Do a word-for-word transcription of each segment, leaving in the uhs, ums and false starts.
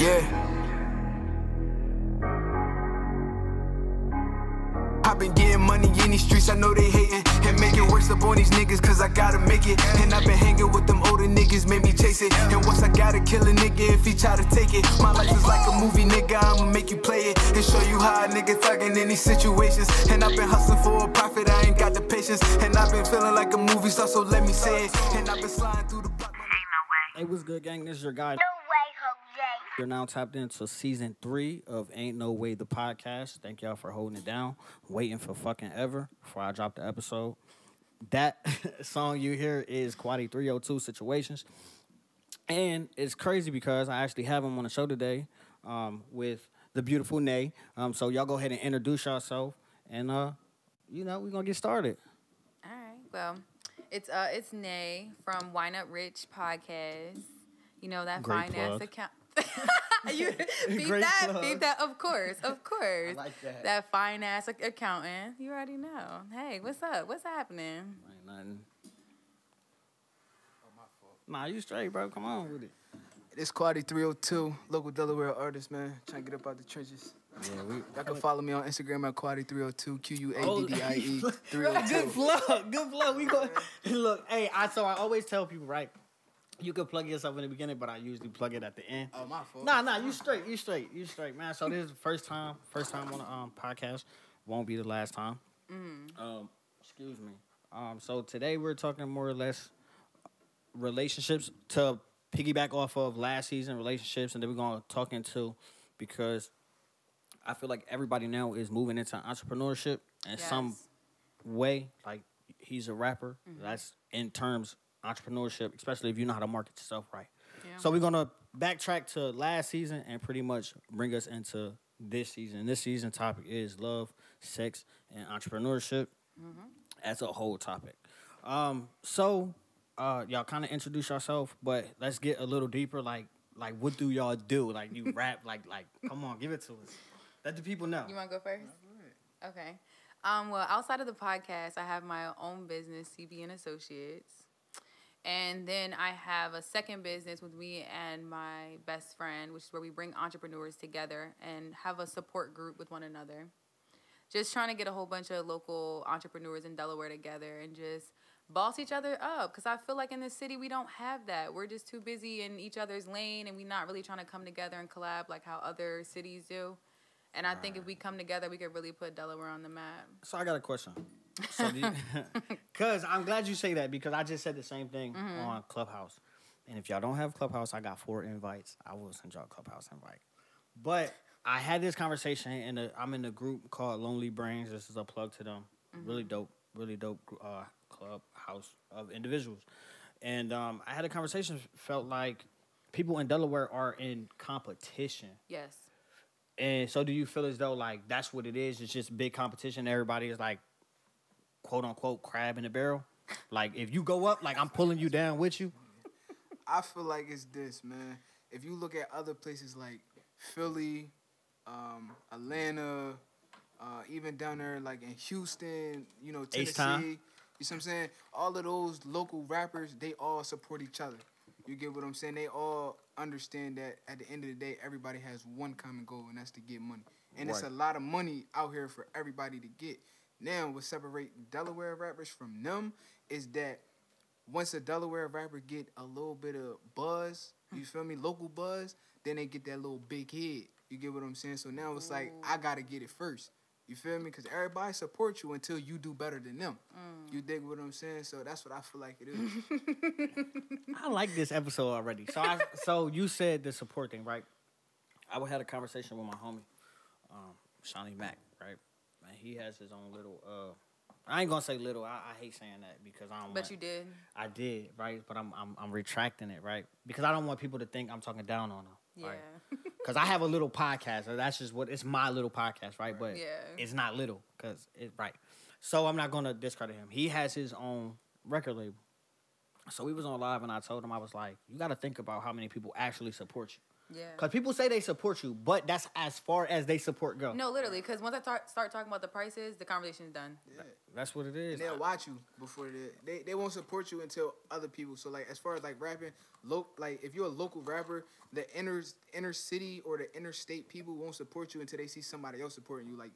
Yeah. I've been getting money in these streets, I know they hating. And make it worse up on these niggas, cause I gotta make it. And I've been hanging with them older niggas, made me chase it. And once I gotta kill a nigga if he try to take it. My life is like a movie, nigga, I'ma make you play it. And show you how a nigga thuggin' in these situations. And I've been hustling for a profit, I ain't got the patience. And I've been feeling like a movie star, so let me say it. And I've been sliding through the block. Ain't no way. Hey, what's good, gang? This is your guy. No. You're now tapped into season three of Ain't No Way, the podcast. Thank y'all for holding it down, waiting for fucking ever before I drop the episode. That song you hear is Quaddie three oh two Situations. And it's crazy because I actually have him on the show today um, with the beautiful Nay. Um, so y'all go ahead and introduce yourself, and, uh, you know, we're going to get started. All right. Well, it's uh, it's Nay from Why Not Rich Podcast. You know, that Great finance plug. account. you beat that, plug. beat that, of course, of course. I like that. That fine ass accountant. You already know. Hey, what's up? What's happening? Ain't nothing. Oh, my fault. Nah, you straight, bro. Come on with it. It's Quaddie three oh two, local Delaware artist, man. Trying to get up out the trenches. Yeah, we, Y'all can follow me on Instagram at Quaddie three oh two, Q U A D D I E three oh two. Good plug, good plug. We go. Look, hey, I so I always tell people, right? You could plug yourself in the beginning, but I usually plug it at the end. Oh, my fault. Nah, nah, you straight, you straight, you straight, man. So this is the first time, first time on the um, podcast. Won't be the last time. Mm. Um, excuse me. Um, so today we're talking more or less relationships, to piggyback off of last season, relationships, and then we're going to talk into, because I feel like everybody now is moving into entrepreneurship in yes. some way. Like, he's a rapper. Mm-hmm. That's in terms entrepreneurship, especially if you know how to market yourself right. Yeah. So we're going to backtrack to last season and pretty much bring us into this season. This season topic is love, sex, and entrepreneurship mm-hmm. as a whole topic. Um, so uh, y'all kind of introduce yourself, but let's get a little deeper. Like, like what do y'all do? Like, you rap, like, like, come on, give it to us. Let the people know. You want to go first? Right. Okay. Um, well, outside of the podcast, I have my own business, C B and Associates. And then I have a second business with me and my best friend, which is where we bring entrepreneurs together and have a support group with one another. Just trying to get a whole bunch of local entrepreneurs in Delaware together and just boss each other up. Because I feel like in this city, we don't have that. We're just too busy in each other's lane, and we're not really trying to come together and collab like how other cities do. And I All think right. if we come together, we could really put Delaware on the map. So I got a question. So because I'm glad you say that, because I just said the same thing mm-hmm. on Clubhouse. And if y'all don't have Clubhouse, I got four invites. I will send y'all a Clubhouse invite. But I had this conversation, and I'm in a group called Lonely Brains. This is a plug to them. Mm-hmm. Really dope, really dope uh, clubhouse of individuals. And um, I had a conversation, felt like people in Delaware are in competition. Yes. And so do you feel as though, like, that's what it is? It's just big competition. Everybody is, like, quote-unquote crab in a barrel? Like, if you go up, like, I'm pulling you down with you? I feel like it's this, man. If you look at other places like Philly, um, Atlanta, uh, even down there, like, in Houston, you know, Tennessee. You see what I'm saying? All of those local rappers, they all support each other. You get what I'm saying? They all understand that at the end of the day, everybody has one common goal, and that's to get money. And right. it's a lot of money out here for everybody to get. Now, what separates Delaware rappers from them is that once a Delaware rapper get a little bit of buzz, you feel me, local buzz, then they get that little big head. You get what I'm saying? So now it's like, I got to get it first. You feel me? Because everybody supports you until you do better than them. Mm. You dig what I'm saying? So that's what I feel like it is. I like this episode already. So I, so you said the support thing, right? I had a conversation with my homie, um, Shawnee Mack, right? And he has his own little, uh, I ain't going to say little. I, I hate saying that because I don't But want, you did. I did, right? But I'm, I'm I'm retracting it, right? Because I don't want people to think I'm talking down on them. Yeah. Right? Because I have a little podcast. That's just what, it's my little podcast, right? But yeah. it's not little, because it's right. So I'm not going to discredit him. He has his own record label. So we was on live, and I told him, I was like, you got to think about how many people actually support you. Yeah. Because people say they support you, but that's as far as they support go. No, literally, because once I tar- start talking about the prices, the conversation's done. Yeah. That's what it is. And they'll watch you before they, they they won't support you until other people. So, like, as far as, like, rapping, lo- like, if you're a local rapper, the inner, inner city or the interstate people won't support you until they see somebody else supporting you, like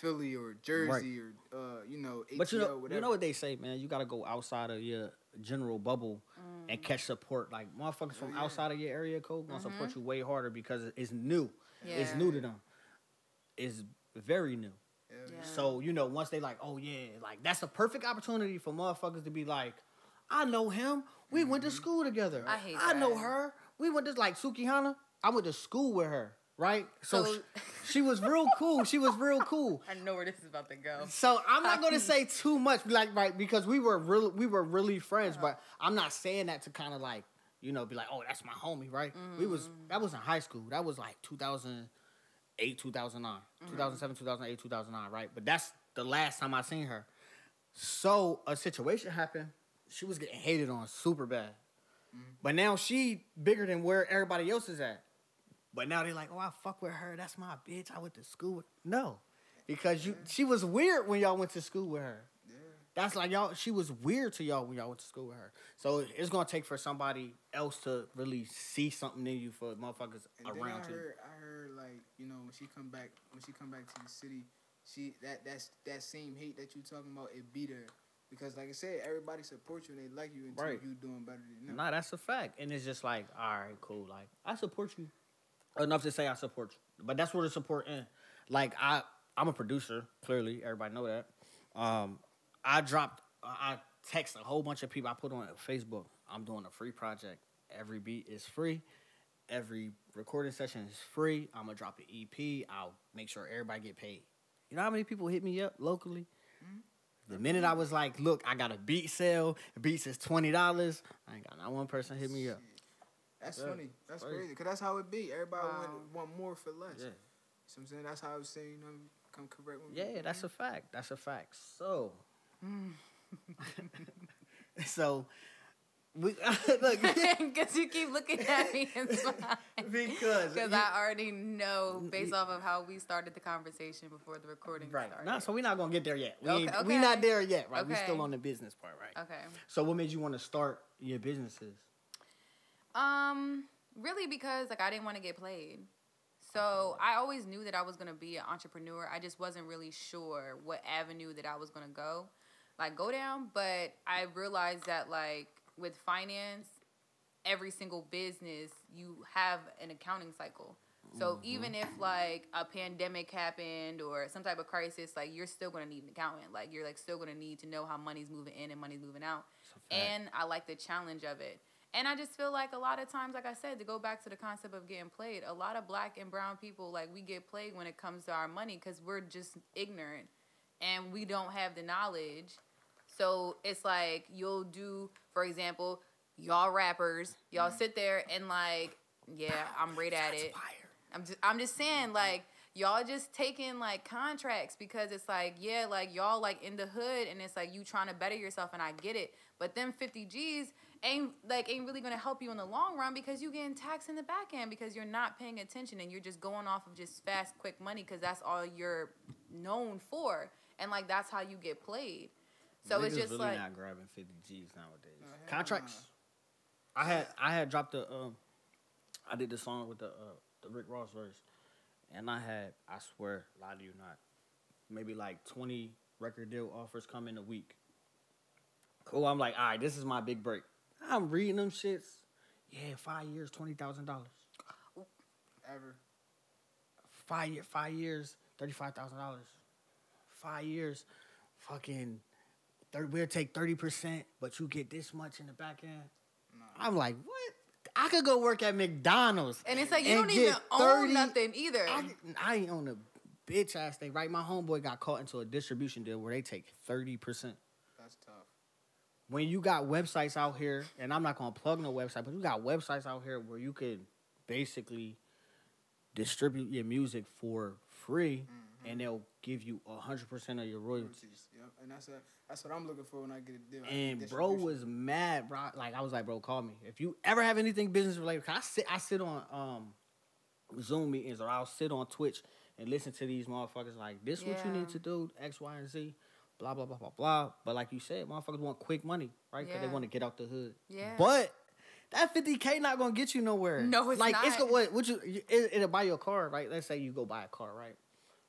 Philly or Jersey right. or, uh, you know, A T L, but you know, whatever. You know what they say, man? You got to go outside of your general bubble mm. and catch support. Like, motherfuckers from yeah. outside of your area code gonna mm-hmm. support you way harder because it's new. Yeah. It's new to them. It's very new. Yeah. Yeah. So, you know, once they like, oh, yeah, like, that's a perfect opportunity for motherfuckers to be like, I know him. We mm-hmm. went to school together. I hate I that. know her. We went to, like, Sukihana. I went to school with her, right? So, so- she, she was real cool. She was real cool. I know where this is about to go. So I'm not going to say too much, like, right, because we were real, we were really friends, uh-huh. but I'm not saying that to kind of, like, you know, be like, oh, that's my homie, right? Mm-hmm. We was, that was in high school. That was, like, two thousand eight, two thousand nine, mm-hmm. two thousand seven, two thousand eight, two thousand nine, right? But that's the last time I seen her. So a situation happened. She was getting hated on super bad. Mm-hmm. But now she bigger than where everybody else is at. But now they're like, oh, I fuck with her. That's my bitch. I went to school with her. No. Because you, yeah. she was weird when y'all went to school with her. Yeah. That's like y'all, she was weird to y'all when y'all went to school with her. So it's going to take for somebody else to really see something in you for motherfuckers and around I heard, you. I heard, like, you know, when she come back, when she come back to the city, she that that's that same hate that you talking about, it beat her. Because, like I said, everybody supports you and they like you until right. you doing better than them. Nah, that's a fact. And it's just like, all right, cool. Like, I support you enough to say I support you. But that's where the support ends. Like, I, I'm a producer, clearly. Everybody know that. Um, I dropped, I text a whole bunch of people. I put on Facebook, I'm doing a free project. Every beat is free. Every recording session is free. I'm going to drop an E P. I'll make sure everybody get paid. You know how many people hit me up locally? Mm-hmm. The minute I was like, look, I got a beat sale. The beats is twenty dollars. I ain't got not one person hit me up. That's yeah. funny. That's crazy. crazy. Because that's how it be. Everybody wow. want, want more for less. Yeah. You know what I'm saying? That's how I was saying, you know, come correct with me. Yeah, that's a fact. That's a fact. So. Mm. so. We, look. Because you keep looking at me and smiling. Because. Because I already know, based off of how we started the conversation before the recording right. started. No, so we're not going to get there yet. We okay, okay. We're not there yet, right? Okay. We're still on the business part, right? Okay. So what made you want to start your businesses? Um, really because, like, I didn't want to get played. So I always knew that I was going to be an entrepreneur. I just wasn't really sure what avenue that I was going to go, like, go down. But I realized that, like, with finance, every single business, you have an accounting cycle. So mm-hmm. even if, like, a pandemic happened or some type of crisis, like, you're still going to need an accountant. Like, you're, like, still going to need to know how money's moving in and money's moving out. And I like the challenge of it. And I just feel like a lot of times, like I said, to go back to the concept of getting played, a lot of black and brown people, like, we get played when it comes to our money because we're just ignorant and we don't have the knowledge. So it's like you'll do, for example, y'all rappers, y'all sit there and, like, yeah, I'm great at it. I'm just, I'm just saying, like, y'all just taking, like, contracts because it's like, yeah, like, y'all, like, in the hood and it's like you trying to better yourself and I get it. But them fifty G's ain't, like, ain't really going to help you in the long run because you getting taxed in the back end because you're not paying attention and you're just going off of just fast, quick money because that's all you're known for. And, like, that's how you get played. So niggas it's just really like... not grabbing fifty G's nowadays. Uh, Contracts. Uh, I had I had dropped the... Um, I did the song with the, uh, the Rick Ross verse. And I had, I swear, lie to you not, maybe like twenty record deal offers come in a week. Cool, I'm like, all right, this is my big break. I'm reading them shits. Yeah, five years, twenty thousand dollars. Ever. Five, year, five years, thirty-five thousand dollars. Five years, fucking, thirty, we'll take thirty percent, but you get this much in the back end. No. I'm like, what? I could go work at McDonald's. And it's like, you don't even own nothing either. I, I ain't own a bitch ass thing, right? My homeboy got caught into a distribution deal where they take thirty percent. That's tough. When you got websites out here, and I'm not going to plug no website, but you got websites out here where you could basically distribute your music for free, mm-hmm. and they'll give you one hundred percent of your royalties. Yep. And that's, a, that's what I'm looking for when I get a deal. And bro was mad, bro. Like, I was like, bro, call me. If you ever have anything business related, cause I sit, I sit on um, Zoom meetings, or I'll sit on Twitch and listen to these motherfuckers like, this yeah. what you need to do, X, Y, and Z, blah, blah, blah, blah, blah. But like you said, motherfuckers want quick money, right? Because yeah. they want to get out the hood. Yeah. But that fifty K not going to get you nowhere. No, it's like, not. Like, it's what, what you, it, it'll buy your car, right? Let's say you go buy a car, right?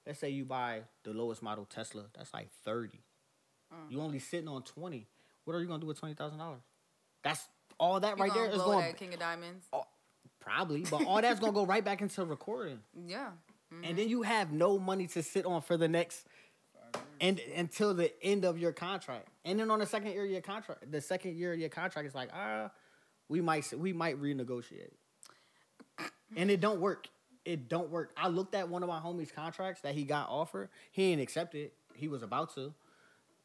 Let's say you buy the lowest model Tesla. That's like thirty. Mm. You only sitting on twenty. What are you going to do with twenty thousand dollars? That's all that You're right there is going to... King of Diamonds? Oh, probably, but all that's going to go right back into recording. Yeah. Mm-hmm. And then you have no money to sit on for the next... And until the end of your contract. And then on the second year of your contract, the second year of your contract is like, ah, we might we might renegotiate. And it don't work. It don't work. I looked at one of my homies' contracts that he got offered. He ain't accepted. He was about to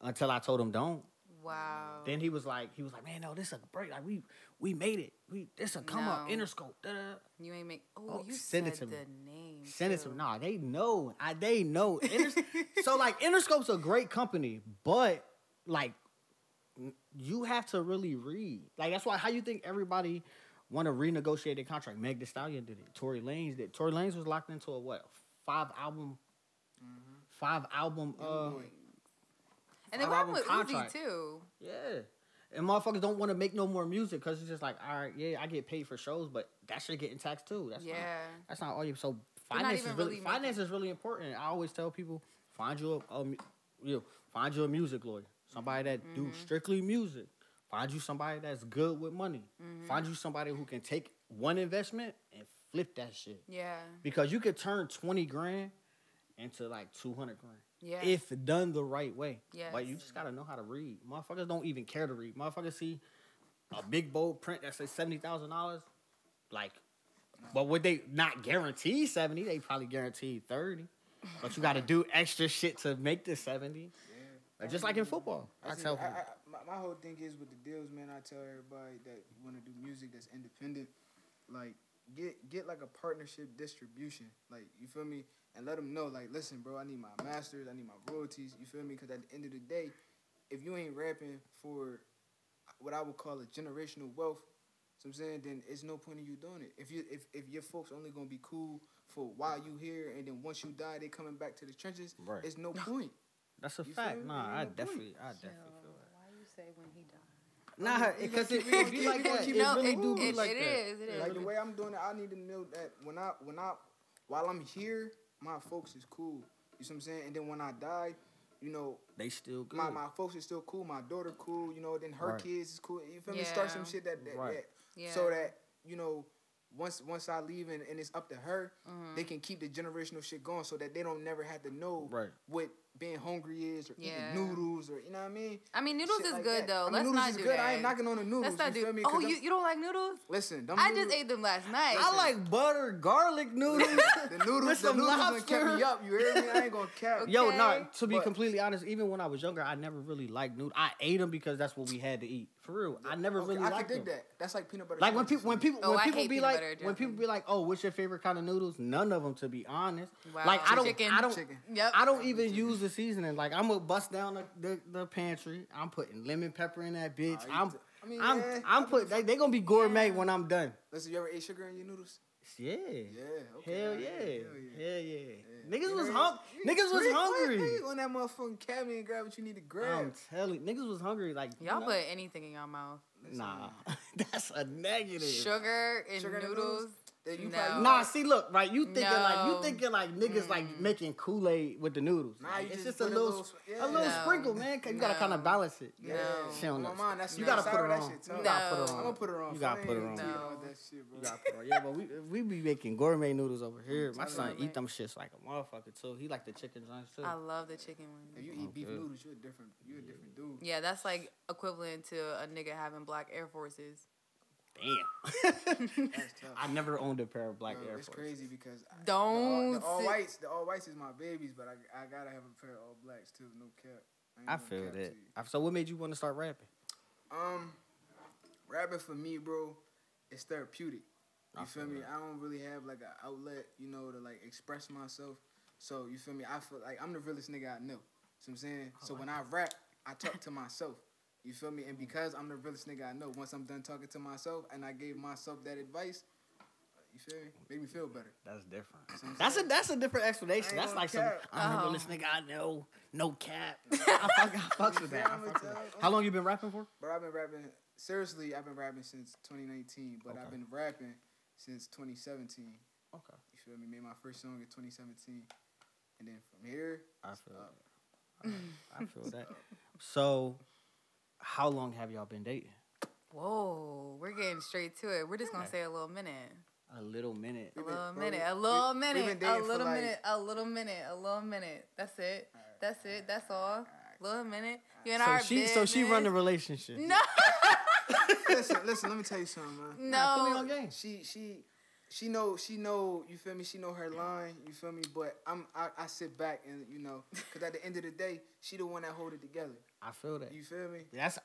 until I told him don't. Wow. Then he was like, he was like, man, no, this is a break. Like we we made it. We this a come no. up. Interscope. Da-da. You ain't make. Ooh, oh, you send said it to the me. Name. Send too. It to me. Nah, they know. I they know. Inters- so like, Interscope's a great company, but like, you have to really read. Like that's why. How you think everybody want to renegotiate their contract? Megan Thee Stallion did it. Tory Lanez did. Tory Lanez was locked into a what five album, mm-hmm. five album. Uh, And they problem with Uzi, too. Yeah. And motherfuckers don't want to make no more music because it's just like, all right, yeah, I get paid for shows, but that shit getting taxed, too. That's yeah. Not, that's not all you... So finance, is really, really finance is really important. I always tell people, find you a, a, you know, find you a music lawyer. Somebody that mm-hmm. do strictly music. Find you somebody that's good with money. Mm-hmm. Find you somebody who can take one investment and flip that shit. Yeah. Because you could turn twenty grand into like two hundred grand. Yeah. If done the right way. Yes. But you just got to know how to read. Motherfuckers don't even care to read. Motherfuckers see a big, bold print that says seventy thousand dollars. Like, but would they not guarantee seventy? They probably guarantee thirty. But you got to do extra shit to make the seventy. Yeah. Just like in football. I, I tell people. My whole thing is with the deals, man, I tell everybody that you want to do music that's independent, like, get get like a partnership distribution. Like, you feel me? And let them know, like, listen, bro, I need my masters, I need my royalties, you feel me? Because at the end of the day, if you ain't rapping for what I would call a generational wealth, so I'm saying, then it's no point in you doing it. If you if, if your folks only going to be cool for while you here, and then once you die, they coming back to the trenches, right. It's no point. That's a you fact. Nah, no I definitely, I definitely so, feel that. Why you say when he died? Nah, because it really be like that. You know, it really it, do be it, like it that. Is, it is. Like, the way I'm doing it, I need to know that when I, when I, while I'm here, my folks is cool. You see what I'm saying? And then when I die, you know, they still good. My, my folks is still cool. My daughter cool. You know, then her right. kids is cool. You feel yeah. me? Start some shit that, that, right. that yeah. so that, you know, once once I leave and, and it's up to her, mm-hmm. they can keep the generational shit going so that they don't never have to know right. what being hungry is or yeah. eating noodles or, you know what I mean? I mean, noodles shit is like good, that. Though. I mean, Let's noodles not is do good. That. I ain't knocking on the noodles. Let's not you do me? Oh, you, you don't like noodles? Listen. Them I noodles, just ate them last night. I like butter, garlic noodles. the noodles, with some the noodles lobster. Kept me up. You hear me? I ain't going to cap. Okay. Yo, no, to be but, completely honest, even when I was younger, I never really liked noodles. I ate them because that's what we had to eat. For real. I never okay, really I liked them. I can dig that. That's like peanut butter. Like when people, when people, oh, when people be like, butter, when people be like, oh, what's your favorite kind of noodles? None of them, to be honest. Wow. Like I don't, chicken. I don't, yep. I don't even use the seasoning. Like I'm gonna bust down the, the, the pantry. I'm putting lemon pepper in that bitch. I'm, t- I mean, I'm, yeah, I'm putting. They, they gonna be gourmet yeah. when I'm done. Listen, you ever ate sugar in your noodles? Yeah. Yeah. Okay. Hell yeah. Hell yeah. Hell yeah. yeah. Niggas, was hung- niggas was hungry. Niggas was hungry. On that motherfucking cabinet and grab what you need to grab. I'm telling you, niggas was hungry. Like y'all know, put anything in y'all mouth. Nah, that's a negative. Sugar and sugar noodles. noodles? That you no. probably, nah, see, look, right? You thinking no. like you thinking like niggas mm. like making Kool-Aid with the noodles. Nah, like, it's just, just a little, a little, yeah. a little no. sprinkle, man. Cause no. you gotta kind of balance it. Yeah, no. no. Mom, that's you gotta put her on. No. You gotta put her on. I'm gonna put her on. You gotta put her on. No. You gotta put her on. Yeah, but we we be making gourmet noodles over here. My son eat them shits like a motherfucker too. He like the chicken ones too. I love the chicken ones. If you eat beef noodles, you're a different. You're a different dude. Yeah, that's like equivalent to a nigga having black Air Forces. Damn. That's tough. I never owned a pair of black Yo, Air Forces. It's crazy because I, Don't the all, the all whites, the all whites is my babies, but I I gotta have a pair of all blacks too. No cap. I, I feel that. So what made you want to start rapping? Um, rapping for me, bro, is therapeutic. You I feel, feel me? That. I don't really have like an outlet, you know, to like express myself. So you feel me? I feel like I'm the realest nigga I know. So I'm saying. Oh, so when God. I rap, I talk to myself. You feel me? And because I'm the realest nigga I know, once I'm done talking to myself and I gave myself that advice, You feel me? Make me feel better. That's different. That's a that's a different explanation. That's like some, I remember oh. this nigga I know, no cap. I fuck, I fucks with that. I fuck with that. How long you been rapping for? Bro, I've been rapping, seriously, I've been rapping since twenty nineteen, but okay. I've been rapping since twenty seventeen. Okay. You feel me? Made my first song in twenty seventeen. And then from here, I feel uh, that. I feel that. So, how long have y'all been dating? Whoa, we're getting straight to it. We're just going to say a little minute. A little minute. A little minute. A little minute. A little minute. A little minute. A little minute. That's it. That's it. That's all. A little minute. You and I are business. So she run the relationship. No. Listen, listen, let me tell you something, man. No. She, she, she know, she know, you feel me? She know her line, you feel me? But I'm, I, I sit back and, you know, because at the end of the day, she the one that hold it together. I feel that. You feel me? That's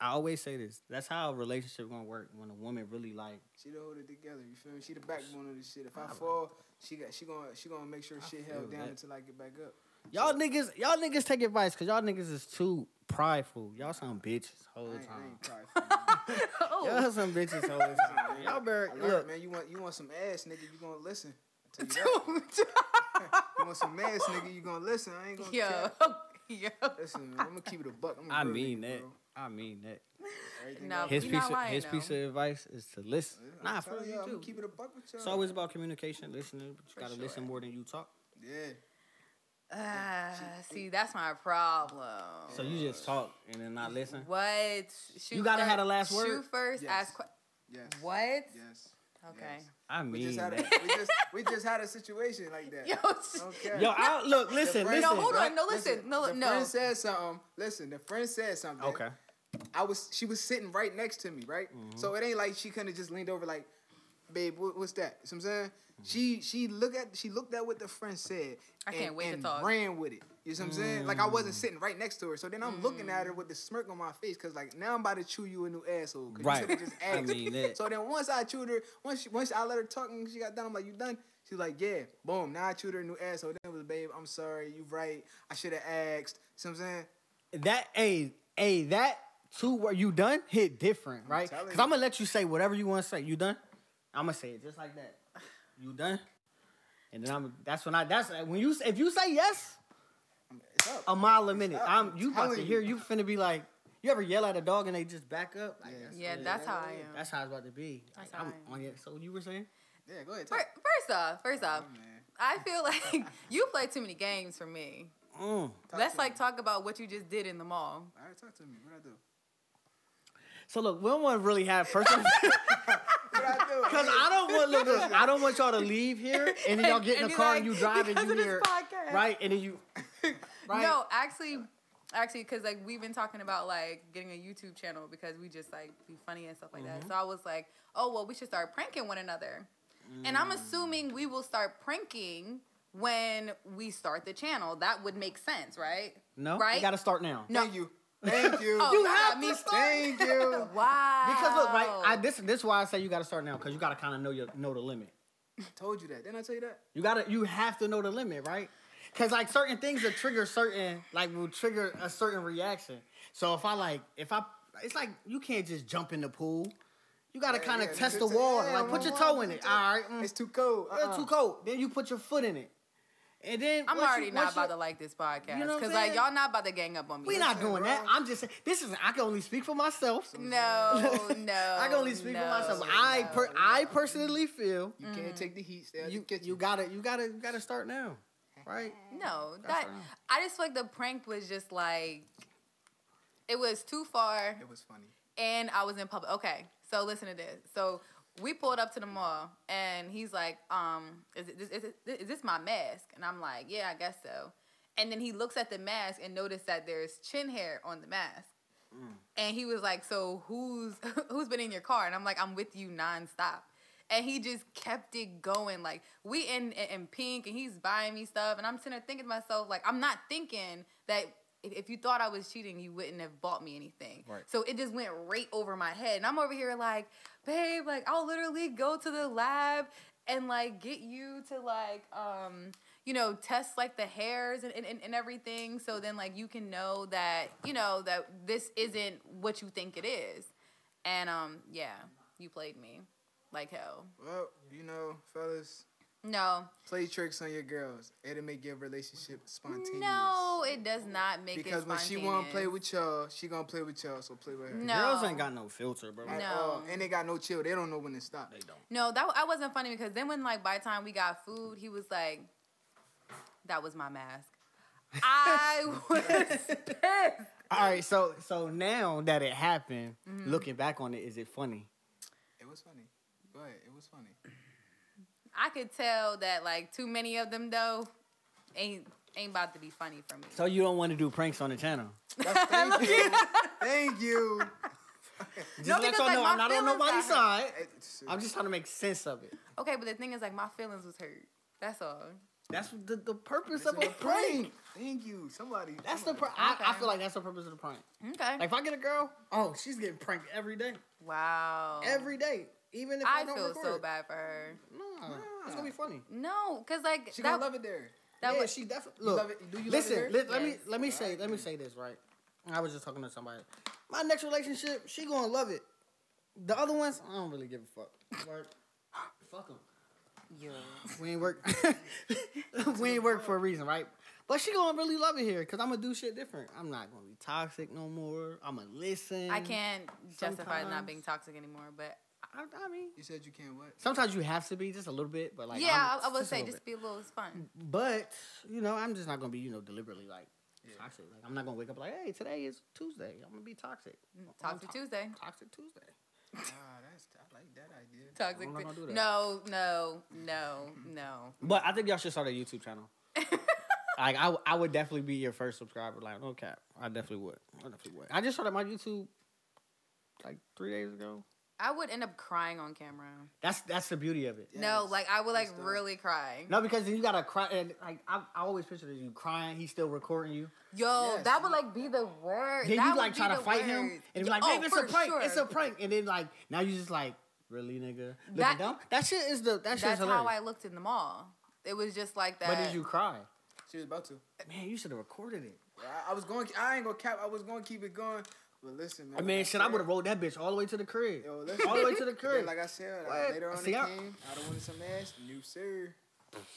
I, I always say this. That's how a relationship gonna work when a woman really like she to hold it together. You feel me? She the backbone of this shit. If I, I fall, like she got she gonna she gonna make sure I shit held down that. Until I get back up. Y'all so, niggas, y'all niggas take advice because y'all niggas is too prideful. Y'all some bitches whole I ain't, time. I ain't prideful, oh. Y'all some bitches whole time. Y'all better I look, it, man. You want you want some ass, nigga? You gonna listen? You, you want some ass, nigga? You gonna listen? I ain't gonna. Yeah. Yo. Listen, man, I'm gonna keep it a buck. I'm I mean that. Bro. I mean that. No, his piece, lying, of, his piece of advice is to listen. Yeah, nah, for you, too. Keep it a buck with y'all. It's always about communication, listening. But you for gotta sure. listen more than you talk. Yeah. Ah, uh, see, that's my problem. So you just talk and then not listen. What? Shoot you gotta first, have the last word. Shoot first. Yes. Ask questions. Yes. What? Yes. Okay. Yes. I mean, we just, had a, we, just, we just had a situation like that. Yo, okay. Yo, I, look, listen, friend, listen. No, hold on, no, listen, listen no, the no. The friend said something. Listen, the friend said something. Okay. I was, she was sitting right next to me, right? Mm-hmm. So it ain't like she couldn't have just leaned over, like, babe, what, what's that? You know what I'm saying? Mm-hmm. She she look at she looked at what the friend said. I and, can't wait and to talk. Ran with it. You know what I'm saying? Mm-hmm. Like I wasn't sitting right next to her, so then I'm mm-hmm. looking at her with the smirk on my face, cause like now I'm about to chew you a new asshole. Cause right. You just asked. I mean that. So then once I chewed her, once she, once I let her talk and she got done, I'm like, you done? She's like, yeah. Boom. Now I chewed her a new asshole. Then it was, babe, I'm sorry. You right. I should have asked. You know what I'm saying? That a a that two were you done hit different, right? I'm cause I'm gonna let you say whatever you want to say. You done? I'm gonna say it just like that. You done? And then I'm. That's when I. That's when you. If you say yes, a mile a minute. I'm. You about to hear. You finna be like. You ever yell at a dog and they just back up? Like, yeah, that's, yeah, that's how I am. That's how it's about to be. Like, that's how I'm I am. On it. So you were saying? Yeah, go ahead. Talk. First off, first off, oh, I feel like you play too many games for me. Mm. Let's like me. Talk about what you just did in the mall. All right, talk to me. What I do? So look, we don't want to really have personal. Because I don't want look, look, I don't want y'all to leave here and then y'all get in the car like, and you drive and you hear right and then you right? No, actually, actually, because like we've been talking about like getting a YouTube channel because we just like be funny and stuff like mm-hmm. that. So I was like, oh well, we should start pranking one another, mm. and I'm assuming we will start pranking when we start the channel. That would make sense, right? No, right? You got to start now. No, Thank you. Thank you. Oh, you have me. Thank you. Wow. Because look, right? I, this this is why I say you gotta start now, because you gotta kind of know your know the limit. I told you that. Didn't I tell you that? You gotta you have to know the limit, right? Because like certain things that trigger certain like will trigger a certain reaction. So if I like if I it's like you can't just jump in the pool. You gotta yeah, kind of yeah, test the water. Yeah, like put your toe in it. All right. Mm. It's too cold. Uh-uh. It's too cold. Then you put your foot in it. And then I'm already you, not about you, to like this podcast because you know like y'all not about to gang up on me. We're not doing wrong. That. I'm just saying this is. I can only speak for myself. No, no. I can only speak no, for myself. No, I per, no. I personally feel you mm. can't take the heat. Stay you the you gotta you gotta you gotta start now, right? No, that I just feel like the prank was just like it was too far. It was funny, and I was in public. Okay, so listen to this. So. We pulled up to the mall, and he's like, um, is, it, is, it, is this my mask? And I'm like, yeah, I guess so. And then he looks at the mask and noticed that there's chin hair on the mask. Mm. And he was like, so who's who's been in your car? And I'm like, I'm with you nonstop. And he just kept it going. Like, we in, in, in pink, and he's buying me stuff. And I'm sitting there thinking to myself, like, I'm not thinking that if you thought I was cheating, you wouldn't have bought me anything. Right. So it just went right over my head. And I'm over here like, babe, like, I'll literally go to the lab and, like, get you to, like, um, you know, test, like, the hairs and, and, and everything. So then, like, you can know that, you know, that this isn't what you think it is. And, um, yeah, you played me. like hell. Well, you know, fellas. No. Play tricks on your girls. It'll make your relationship spontaneous. No, it does not make because it spontaneous. Because when she want to play with y'all, she going to play with y'all, so play with her. No. Girls ain't got no filter, bro. Like, no. Oh, and they got no chill. They don't know when to stop. They don't. No, that I wasn't funny because then when, like, by the time we got food, he was like, that was my mask. I was pissed. All right, so so now that it happened, mm-hmm. looking back on it, is it funny? It was funny. Go ahead. It was funny. I could tell that, like, too many of them, though, ain't ain't about to be funny for me. So you don't want to do pranks on the channel? That's, thank you. Thank you. Just no, let y'all like, know I'm not on nobody's side. I'm just trying to make sense of it. Okay, but the thing is, like, my feelings was hurt. That's all. That's the, the purpose of a prank. Thank you. Somebody. That's somebody. the pr- I, okay. I feel like that's the purpose of the prank. Okay. Like, if I get a girl, oh, she's getting pranked every day. Wow. Every day. Even if I, I don't feel record. so bad for her. No. Nah, nah. It's going to be funny. No, because, like... She's going to love it there. That yeah, was, she definitely... Look, love it, do you listen, love it there? Let, yes. me, let, me say, let me say this, right? I was just talking to somebody. My next relationship, she going to love it. The other ones, I don't really give a fuck. Like, fuck them. Yeah. We ain't work... we ain't work for a reason, right? But she going to really love it here because I'm going to do shit different. I'm not going to be toxic no more. I'm going to listen. I can't sometimes. justify not being toxic anymore, but... I, I mean, you said you can't what? Sometimes you have to be just a little bit, but like yeah, I, I would say just bit. be a little fun. But you know, I'm just not gonna be you know deliberately like yeah. toxic. Like I'm not gonna wake up like, hey, today is Tuesday. I'm gonna be toxic. Toxic to- Tuesday. Toxic Tuesday. Ah, that's I like that idea. Toxic. I'm not gonna do that. No, no, no, no. But I think y'all should start a YouTube channel. Like I, I would definitely be your first subscriber. Like no cap, I definitely would. I definitely would. I just started my YouTube like three days ago. I would end up crying on camera. That's that's the beauty of it. Yes. No, like I would like really cry. No, because then you gotta cry. And like I, I always picture you crying. He's still recording you. Yo, yes. that would like be the word. Then that you like try to fight word. him, and be yeah, like, "Babe, oh, it's a prank. Sure. It's a prank." And then like now you just like, really, nigga. That dumb? that shit is the that shit. That's is how I looked in the mall. It was just like that. But did you cry? She was about to. Man, you should have recorded it. Yeah, I, I was going. I ain't gonna cap. I was gonna keep it going. But listen, man. I mean, like shit, I, I would have rolled that bitch all the way to the crib. Yo, listen. All the way to the crib. Like I said, like, later on in the game, I don't want some ass. New sir.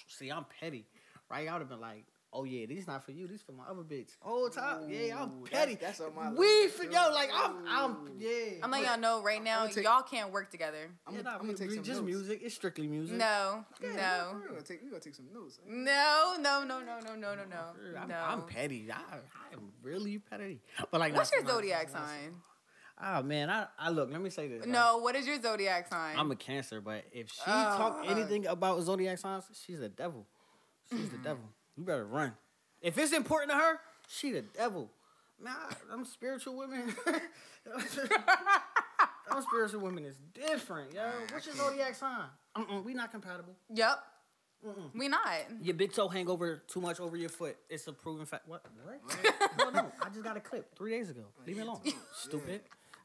See, I'm petty. Right? I would have been like, oh, yeah, these not for you. These for my other bitch. Whole time. Ooh, yeah, I'm petty. That's, that's on my We for, yo, like, I'm, I'm, yeah. I'm letting y'all know right now, take, y'all can't work together. I'm yeah, going to take some just notes. music. It's strictly music. No, yeah, no. We're going to take, take some notes. No, no, no, no, no, no, no, no. I'm, no. I'm petty. I, I am really petty. But like, What's not, your not, zodiac not, sign? Oh, man, I, I look, let me say this. No, right? What is your zodiac sign? I'm a Cancer, but if she oh, talk uh, anything about zodiac signs, she's a devil. She's the devil. You better run. If it's important to her, she the devil. Man, I, I'm spiritual women. I'm spiritual women is different, yo. What's your zodiac sign? Mm-mm, we not compatible. Yep. Mm-mm. We not. Your big toe hang over too much over your foot. It's a proven fact. What? What? No, no. I just got a clip three days ago. Leave me alone. Stupid.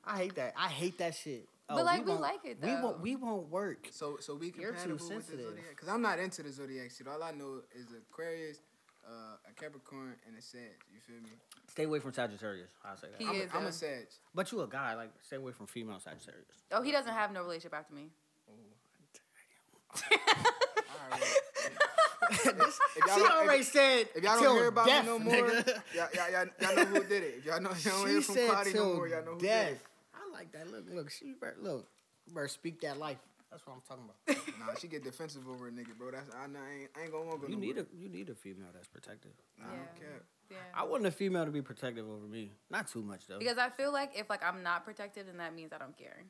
I hate that. I hate that shit. Oh, but like we, we like it though. We won't. We won't work. So so we compatible with the zodiac because I'm not into the zodiac shit. All I know is Aquarius, uh, a Capricorn, and a Sag. You feel me? Stay away from Sagittarius. I'll say that. He I'm, is a, I'm a Sag. But you a guy. Like stay away from female Sagittarius. Oh, he doesn't have no relationship after me. Oh, damn. All right. If y'all she already if, said if y'all don't hear about death, me no more, y'all, y'all, y'all, y'all know who did it. If y'all know y'all don't hear from Quaddie no more, y'all know who death. did it. Like that. Look, look, she better, look, better speak that life. That's what I'm talking about. Nah, she get defensive over a nigga, bro. That's I, I, ain't, I ain't gonna want to go. You need a, you need a female that's protective. Yeah. I don't care. Yeah. I want a female to be protective over me. Not too much though. Because I feel like if like I'm not protected, then that means I don't care.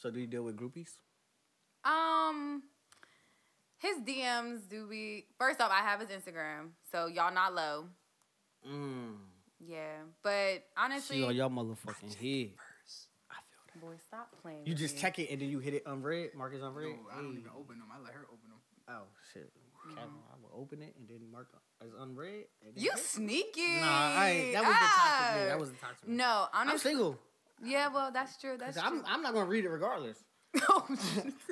So do you deal with groupies? Um, his D Ms do be. First off, I have his Instagram, so y'all not low. Mm. Yeah, but honestly, she on y'all motherfucking head. Boy, stop playing. You just me. check it and then you hit it unread. Mark is unread. No, I don't hey. even open them. I let her open them. Oh shit! Mm-hmm. I will open it and then mark as unread. You sneaky. Nah, I ain't. that was ah. the toxic. Man. That was the toxic. Man. No, honestly, I'm single. Yeah, well, that's true. That's true. I'm, I'm not gonna read it regardless.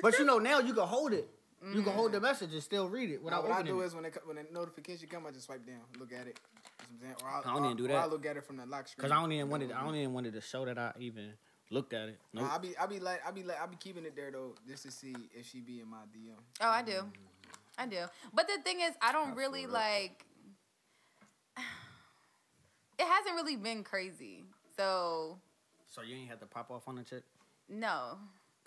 But you know, now you can hold it. Mm. You can hold the message and still read it without no, what opening. What I do it. is when it, when a notification comes, I just swipe down, look at it. You know what I'm saying? Or I'll, I don't I'll, even do that. Or I look at it from the lock screen. Because I don't even wanted. I don't even wanted to show that I even. looked at it. Nope. Uh, I be I be like I be like I be keeping it there though, just to see if she be in my D M. Oh, I do, mm-hmm. I do. But the thing is, I don't I really like. It hasn't really been crazy, so. So you ain't had to pop off on the chick? No.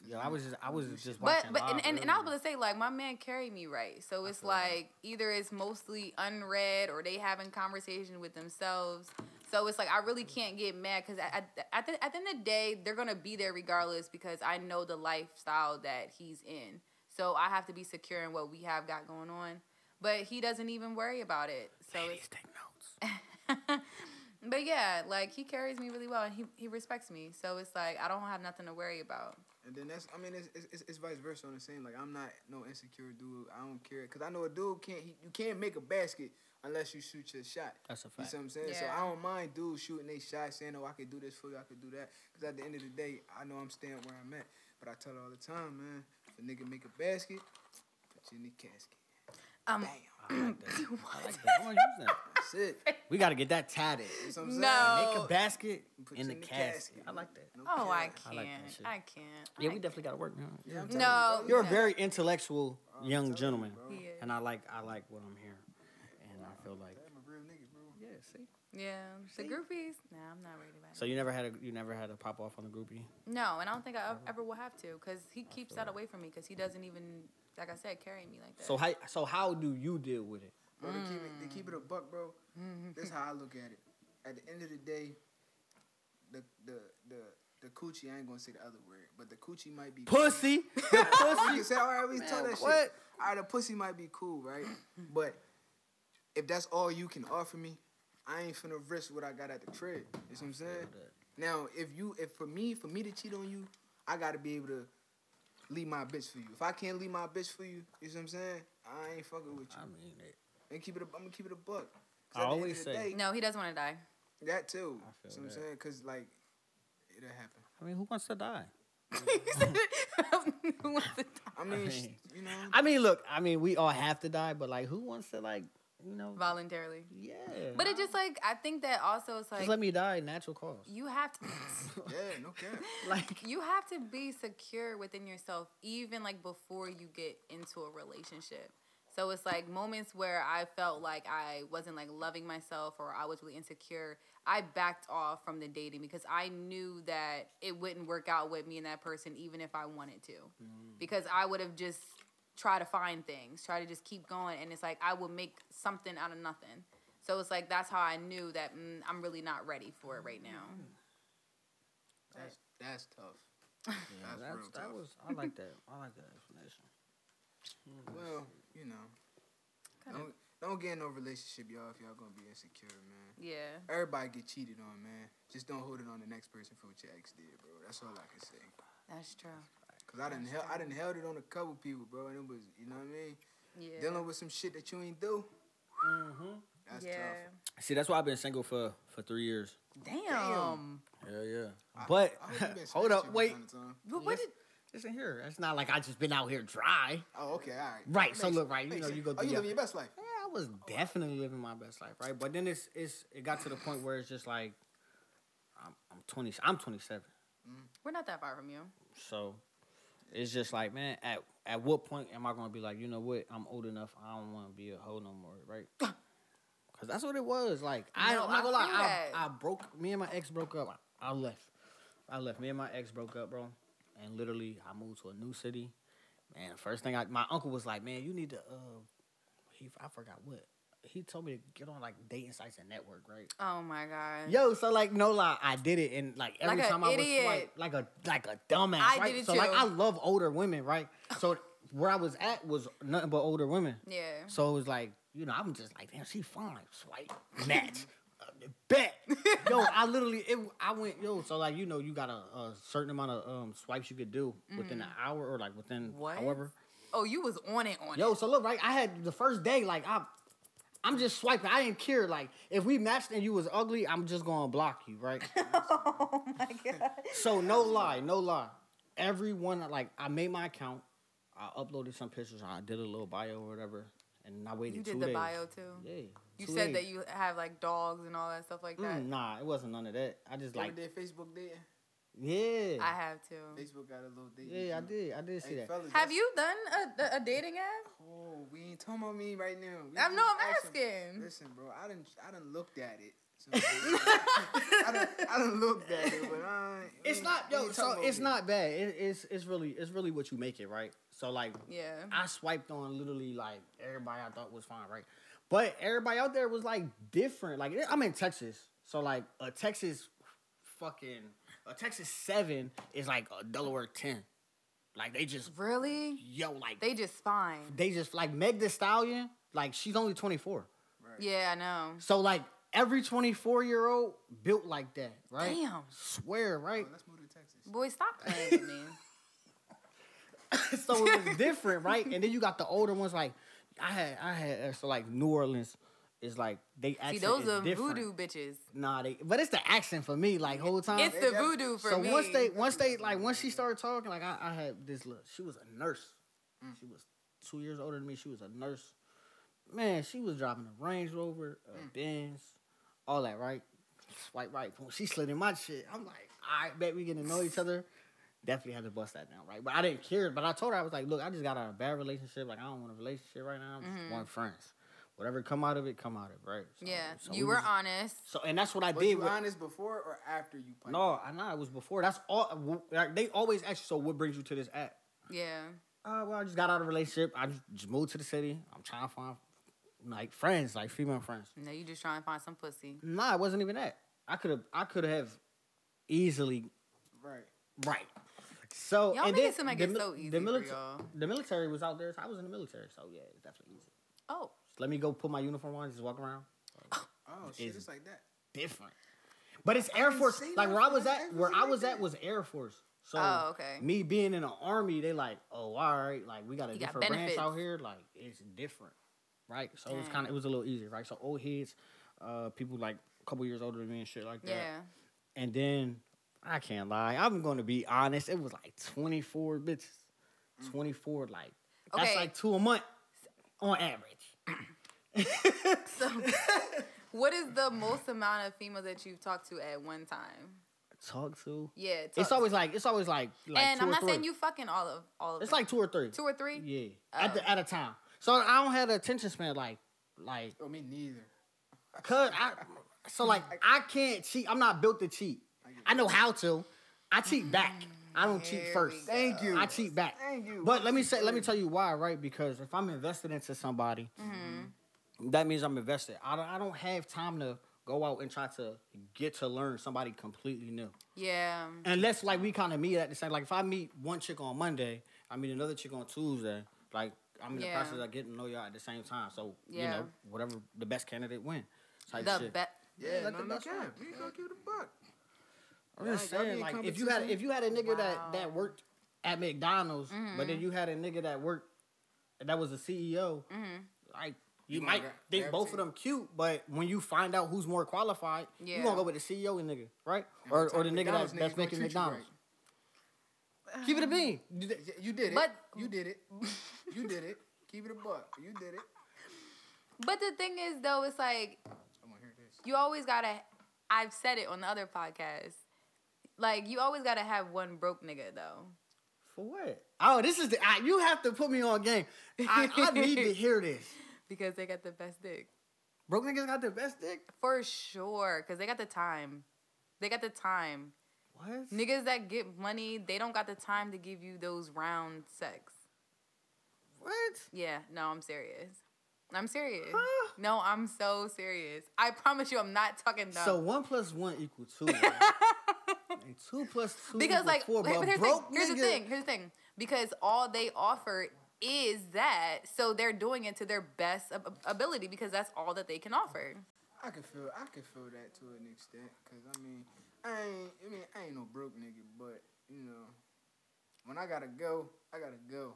Yeah, I was just I was just watching. But but and, and, and I was gonna say, like, my man carried me right. So it's like that. Either it's mostly unread or they having conversation with themselves. So it's like I really can't get mad because at at the, at the end of the day they're gonna be there regardless because I know the lifestyle that he's in. So I have to be secure in what we have got going on. But he doesn't even worry about it. So ladies, take notes. But yeah, like he carries me really well and he he respects me. So it's like I don't have nothing to worry about. And then that's, I mean, it's it's, it's vice versa on the same. Like, I'm not no insecure dude. I don't care. Because I know a dude can't, he, you can't make a basket unless you shoot your shot. That's a fact. You see what I'm saying? Yeah. So I don't mind dudes shooting their shots, saying, oh, I could do this for you, I could do that. Because at the end of the day, I know I'm staying where I'm at. But I tell her all the time, man, if a nigga make a basket, put you in the casket. Um, Damn. I like that. I like that. I want to use that. That's it. We got to get that tatted. That's what I'm saying. No. Make a basket in the, in the casket. casket. I like that. No oh, I can't. I, like I can't. Yeah, we definitely got to work, man. Yeah, I'm no. You, You're no. a very intellectual young gentleman. You, yeah. And I like I like what I'm hearing. And wow. I feel like. I'm a real nigga, bro. Yeah, see? Yeah. See? The groupies. Nah, I'm not ready about it. So you never had a you never had a pop off on the groupie? No, and I don't think I ever, ever will have to because he I keeps that away from me because he doesn't even, like I said, carry me like that. So how, so how do you deal with it? Bro, they keep it, they keep it a buck, bro. Mm-hmm. That's how I look at it. At the end of the day, the the the the coochie, I ain't gonna say the other word, but the coochie might be pussy. Cool. The pussy. You say, all right, we tell that what? Shit. All right, the pussy might be cool, right? But if that's all you can offer me, I ain't finna risk what I got at the crib. You know what I'm saying? Now, if you, if for me, for me to cheat on you, I gotta be able to leave my bitch for you. If I can't leave my bitch for you, you know what I'm saying? I ain't fucking with you. I mean it. And keep it. A, I'm gonna keep it a buck. I always say day, no. He doesn't want to die. That too. I feel so that. What I'm saying, cause like it'll happen. I mean, who wants to die? Who wants to die? I mean, I mean, you know. I mean, look. I mean, we all have to die, but like, who wants to like, you know, voluntarily? Yeah. But it just like I think that also it's like just let me die natural cause. You have to. Yeah, no care. Like you have to be secure within yourself, even like before you get into a relationship. So it's like moments where I felt like I wasn't like loving myself or I was really insecure. I backed off from the dating because I knew that it wouldn't work out with me and that person even if I wanted to. Mm. Because I would have just tried to find things, try to just keep going. And it's like I would make something out of nothing. So it's like that's how I knew that mm, I'm really not ready for it right now. That's, that's tough. Yeah, that's that's, real that tough. Was, I like that. I like that explanation. Well, you know, kinda. don't don't get in no relationship, y'all, if y'all gonna be insecure, man. Yeah. Everybody get cheated on, man. Just don't hold it on the next person for what your ex did, bro. That's all I can say. That's true. Cause I done held, I done held it on a couple people, bro, and it was, you know what I mean? Yeah. Dealing with some shit that you ain't do. Mm-hmm. That's yeah. tough. See, that's why I've been single for for three years. Damn. Damn. Yeah, yeah. I, but I hold up, wait. But what yes. did? It's in here. It's not like I just been out here dry. Oh, okay, all right. Right, so look, right, you know, you go through. Oh, you living your best life. Yeah, I was definitely living my best life, right? But then it's it's it got to the point where it's just like, I'm I'm twenty, I'm twenty-seven. We're not that far from you. So, it's just like, man, at at what point am I gonna be like, you know what? I'm old enough. I don't want to be a hoe no more, right? Because that's what it was. Like I no, I'm not gonna lie, I, I broke. Me and my ex broke up. I, I left. I left. Me and my ex broke up, bro. And literally, I moved to a new city. Man, first thing, I, my uncle was like, man, you need to, uh, he, I forgot what. He told me to get on, like, dating sites and network, right? Oh, my God. Yo, so, like, no lie, I did it. And, like, every like time I idiot. was, like, like a like a dumbass, I right? Did it so, too. Like, I love older women, right? So, where I was at was nothing but older women. Yeah. So, it was like, you know, I'm just like, damn, she fine. Swipe, match. Bet. Yo, I literally, it, I went, yo, so like, you know, you got a, a certain amount of um, swipes you could do mm-hmm. within an hour or like within what? However. Oh, you was on it, on yo, it. Yo, so look, right, I had the first day, like, I, I'm just swiping. I didn't care. Like, if we matched and you was ugly, I'm just going to block you, right? Oh, my God. So no lie, no lie. Everyone, like, I made my account. I uploaded some pictures. I did a little bio or whatever. And I waited two days. You did the days. bio, too? Yeah. You said days. that you have, like, dogs and all that stuff like that? Mm, nah, it wasn't none of that. I just, you like... You ever did Facebook dating? Yeah. I have too. Facebook got a little dating. Yeah, I did. I did see that. Fellas, have you done a, a dating app? Oh, we ain't talking about me right now. We I'm no, I'm asking. asking. Listen, bro, I done, I done looked at it. So, I done, I done looked at it, but I ain't, it's not yo. So it's it. not bad. It, it's it's really it's really what you make it, right? So like, yeah, I swiped on literally like everybody I thought was fine, right? But everybody out there was like different. Like I'm in Texas, so like a Texas fucking. A Texas seven is like a Delaware ten. Like, they just... Really? Yo, like... They just fine. They just... Like, Meg Thee Stallion, like, she's only twenty-four. Right. Yeah, I know. So, like, every twenty-four-year-old built like that, right? Damn. Swear, right? Oh, let's move to Texas. Boy, stop playing with me. So, it's different, right? And then you got the older ones, like... I had... I had... So, like, New Orleans... It's like they actually see those are different. Voodoo bitches. Nah, they but it's the accent for me, like whole time. It's the voodoo for so me. So once they once they like once she started talking, like I, I had this look. She was a nurse. Mm. She was two years older than me. She was a nurse. Man, she was driving a Range Rover, a mm. Benz, all that, right? Swipe right. She slid in my shit. I'm like, all right, bet we getting to know each other. Definitely had to bust that down, right? But I didn't care. But I told her, I was like, look, I just got out of a bad relationship. Like, I don't want a relationship right now. I just mm-hmm. want friends. Whatever come out of it, come out of it, right? So, yeah, so you we were was, honest. So, and that's what I was did. Were you honest before or after you played? No, I know it was before. That's all. Like, they always ask you, so what brings you to this app? Yeah. Uh, well, I just got out of a relationship. I just moved to the city. I'm trying to find, like, friends, like, female friends. No, you just trying to find some pussy. Nah, it wasn't even that. I could have I could have easily. Right. Right. So, y'all and make then, it seem like it's so easy the mili- for y'all. The military was out there. So I was in the military, so, yeah, it's definitely easy. Oh. Let me go put my uniform on and just walk around. Oh, it's shit, it's like that. Different. But it's Air Force. Like, where I was at, where I was at was Air Force. So, oh, okay. Me being in the Army, they like, oh, all right, like, we got a different branch out here. Like, it's different, right? So, it was kind of, it was a little easier, right? So, old heads, uh, people, like, a couple years older than me and shit like that. Yeah. And then, I can't lie. I'm going to be honest. It was, like, twenty-four bitches. Mm. twenty-four, like, okay. That's, like, two a month on average. So, what is the most amount of females that you've talked to at one time? Talk to? Yeah, talk it's to. always like it's always like. like and two I'm not saying you fucking all of all of. It's them. Like two or three. Two or three? Yeah, oh. at the, at a time. So I don't have the attention span like like. Oh, me neither. Cause I so like I can't cheat. I'm not built to cheat. I know how to. I cheat back. I don't there cheat first. Thank you. I cheat back. Thank you. But let me say, let me tell you why, right? Because if I'm invested into somebody, mm-hmm. that means I'm invested. I don't, I don't have time to go out and try to get to learn somebody completely new. Yeah. Unless like we kind of meet at the same. Like if I meet one chick on Monday, I meet another chick on Tuesday. Like I'm in yeah. the process of getting to know y'all at the same time. So yeah. you know, whatever the best candidate win. Type the shit. Be- yeah, let no, the best win. We ain't gonna give the buck. I'm just like, saying, like, if you had if you had a nigga wow. that, that worked at McDonald's, mm-hmm. but then you had a nigga that worked, that was a C E O, mm-hmm. like, you, you might think everything. Both of them cute, but when you find out who's more qualified, yeah. you're going to go with the C E O nigga, right? And or or the nigga that, that's making McDonald's. Right. Keep it a bean. You did it. You did it. But, you did it. You did it. Keep it a buck. You did it. But the thing is, though, it's like, I'm gonna hear this. You always got to, I've said it on the other podcast. Like, you always got to have one broke nigga, though. For what? Oh, this is the... I, you have to put me on game. I, I need to hear this. Because they got the best dick. Broke niggas got the best dick? For sure. Because they got the time. They got the time. What? Niggas that get money, they don't got the time to give you those round sex. What? Yeah. No, I'm serious. I'm serious. Huh? No, I'm so serious. I promise you I'm not talking dumb. So one plus one equal two. Right? And two plus two because like four, but here's, broke the, here's the thing here's the thing because all they offer is that, so they're doing it to their best ab- ability because that's all that they can offer. I can feel I can feel that to an extent because I mean I ain't I mean I ain't no broke nigga, but you know when I gotta go I gotta go.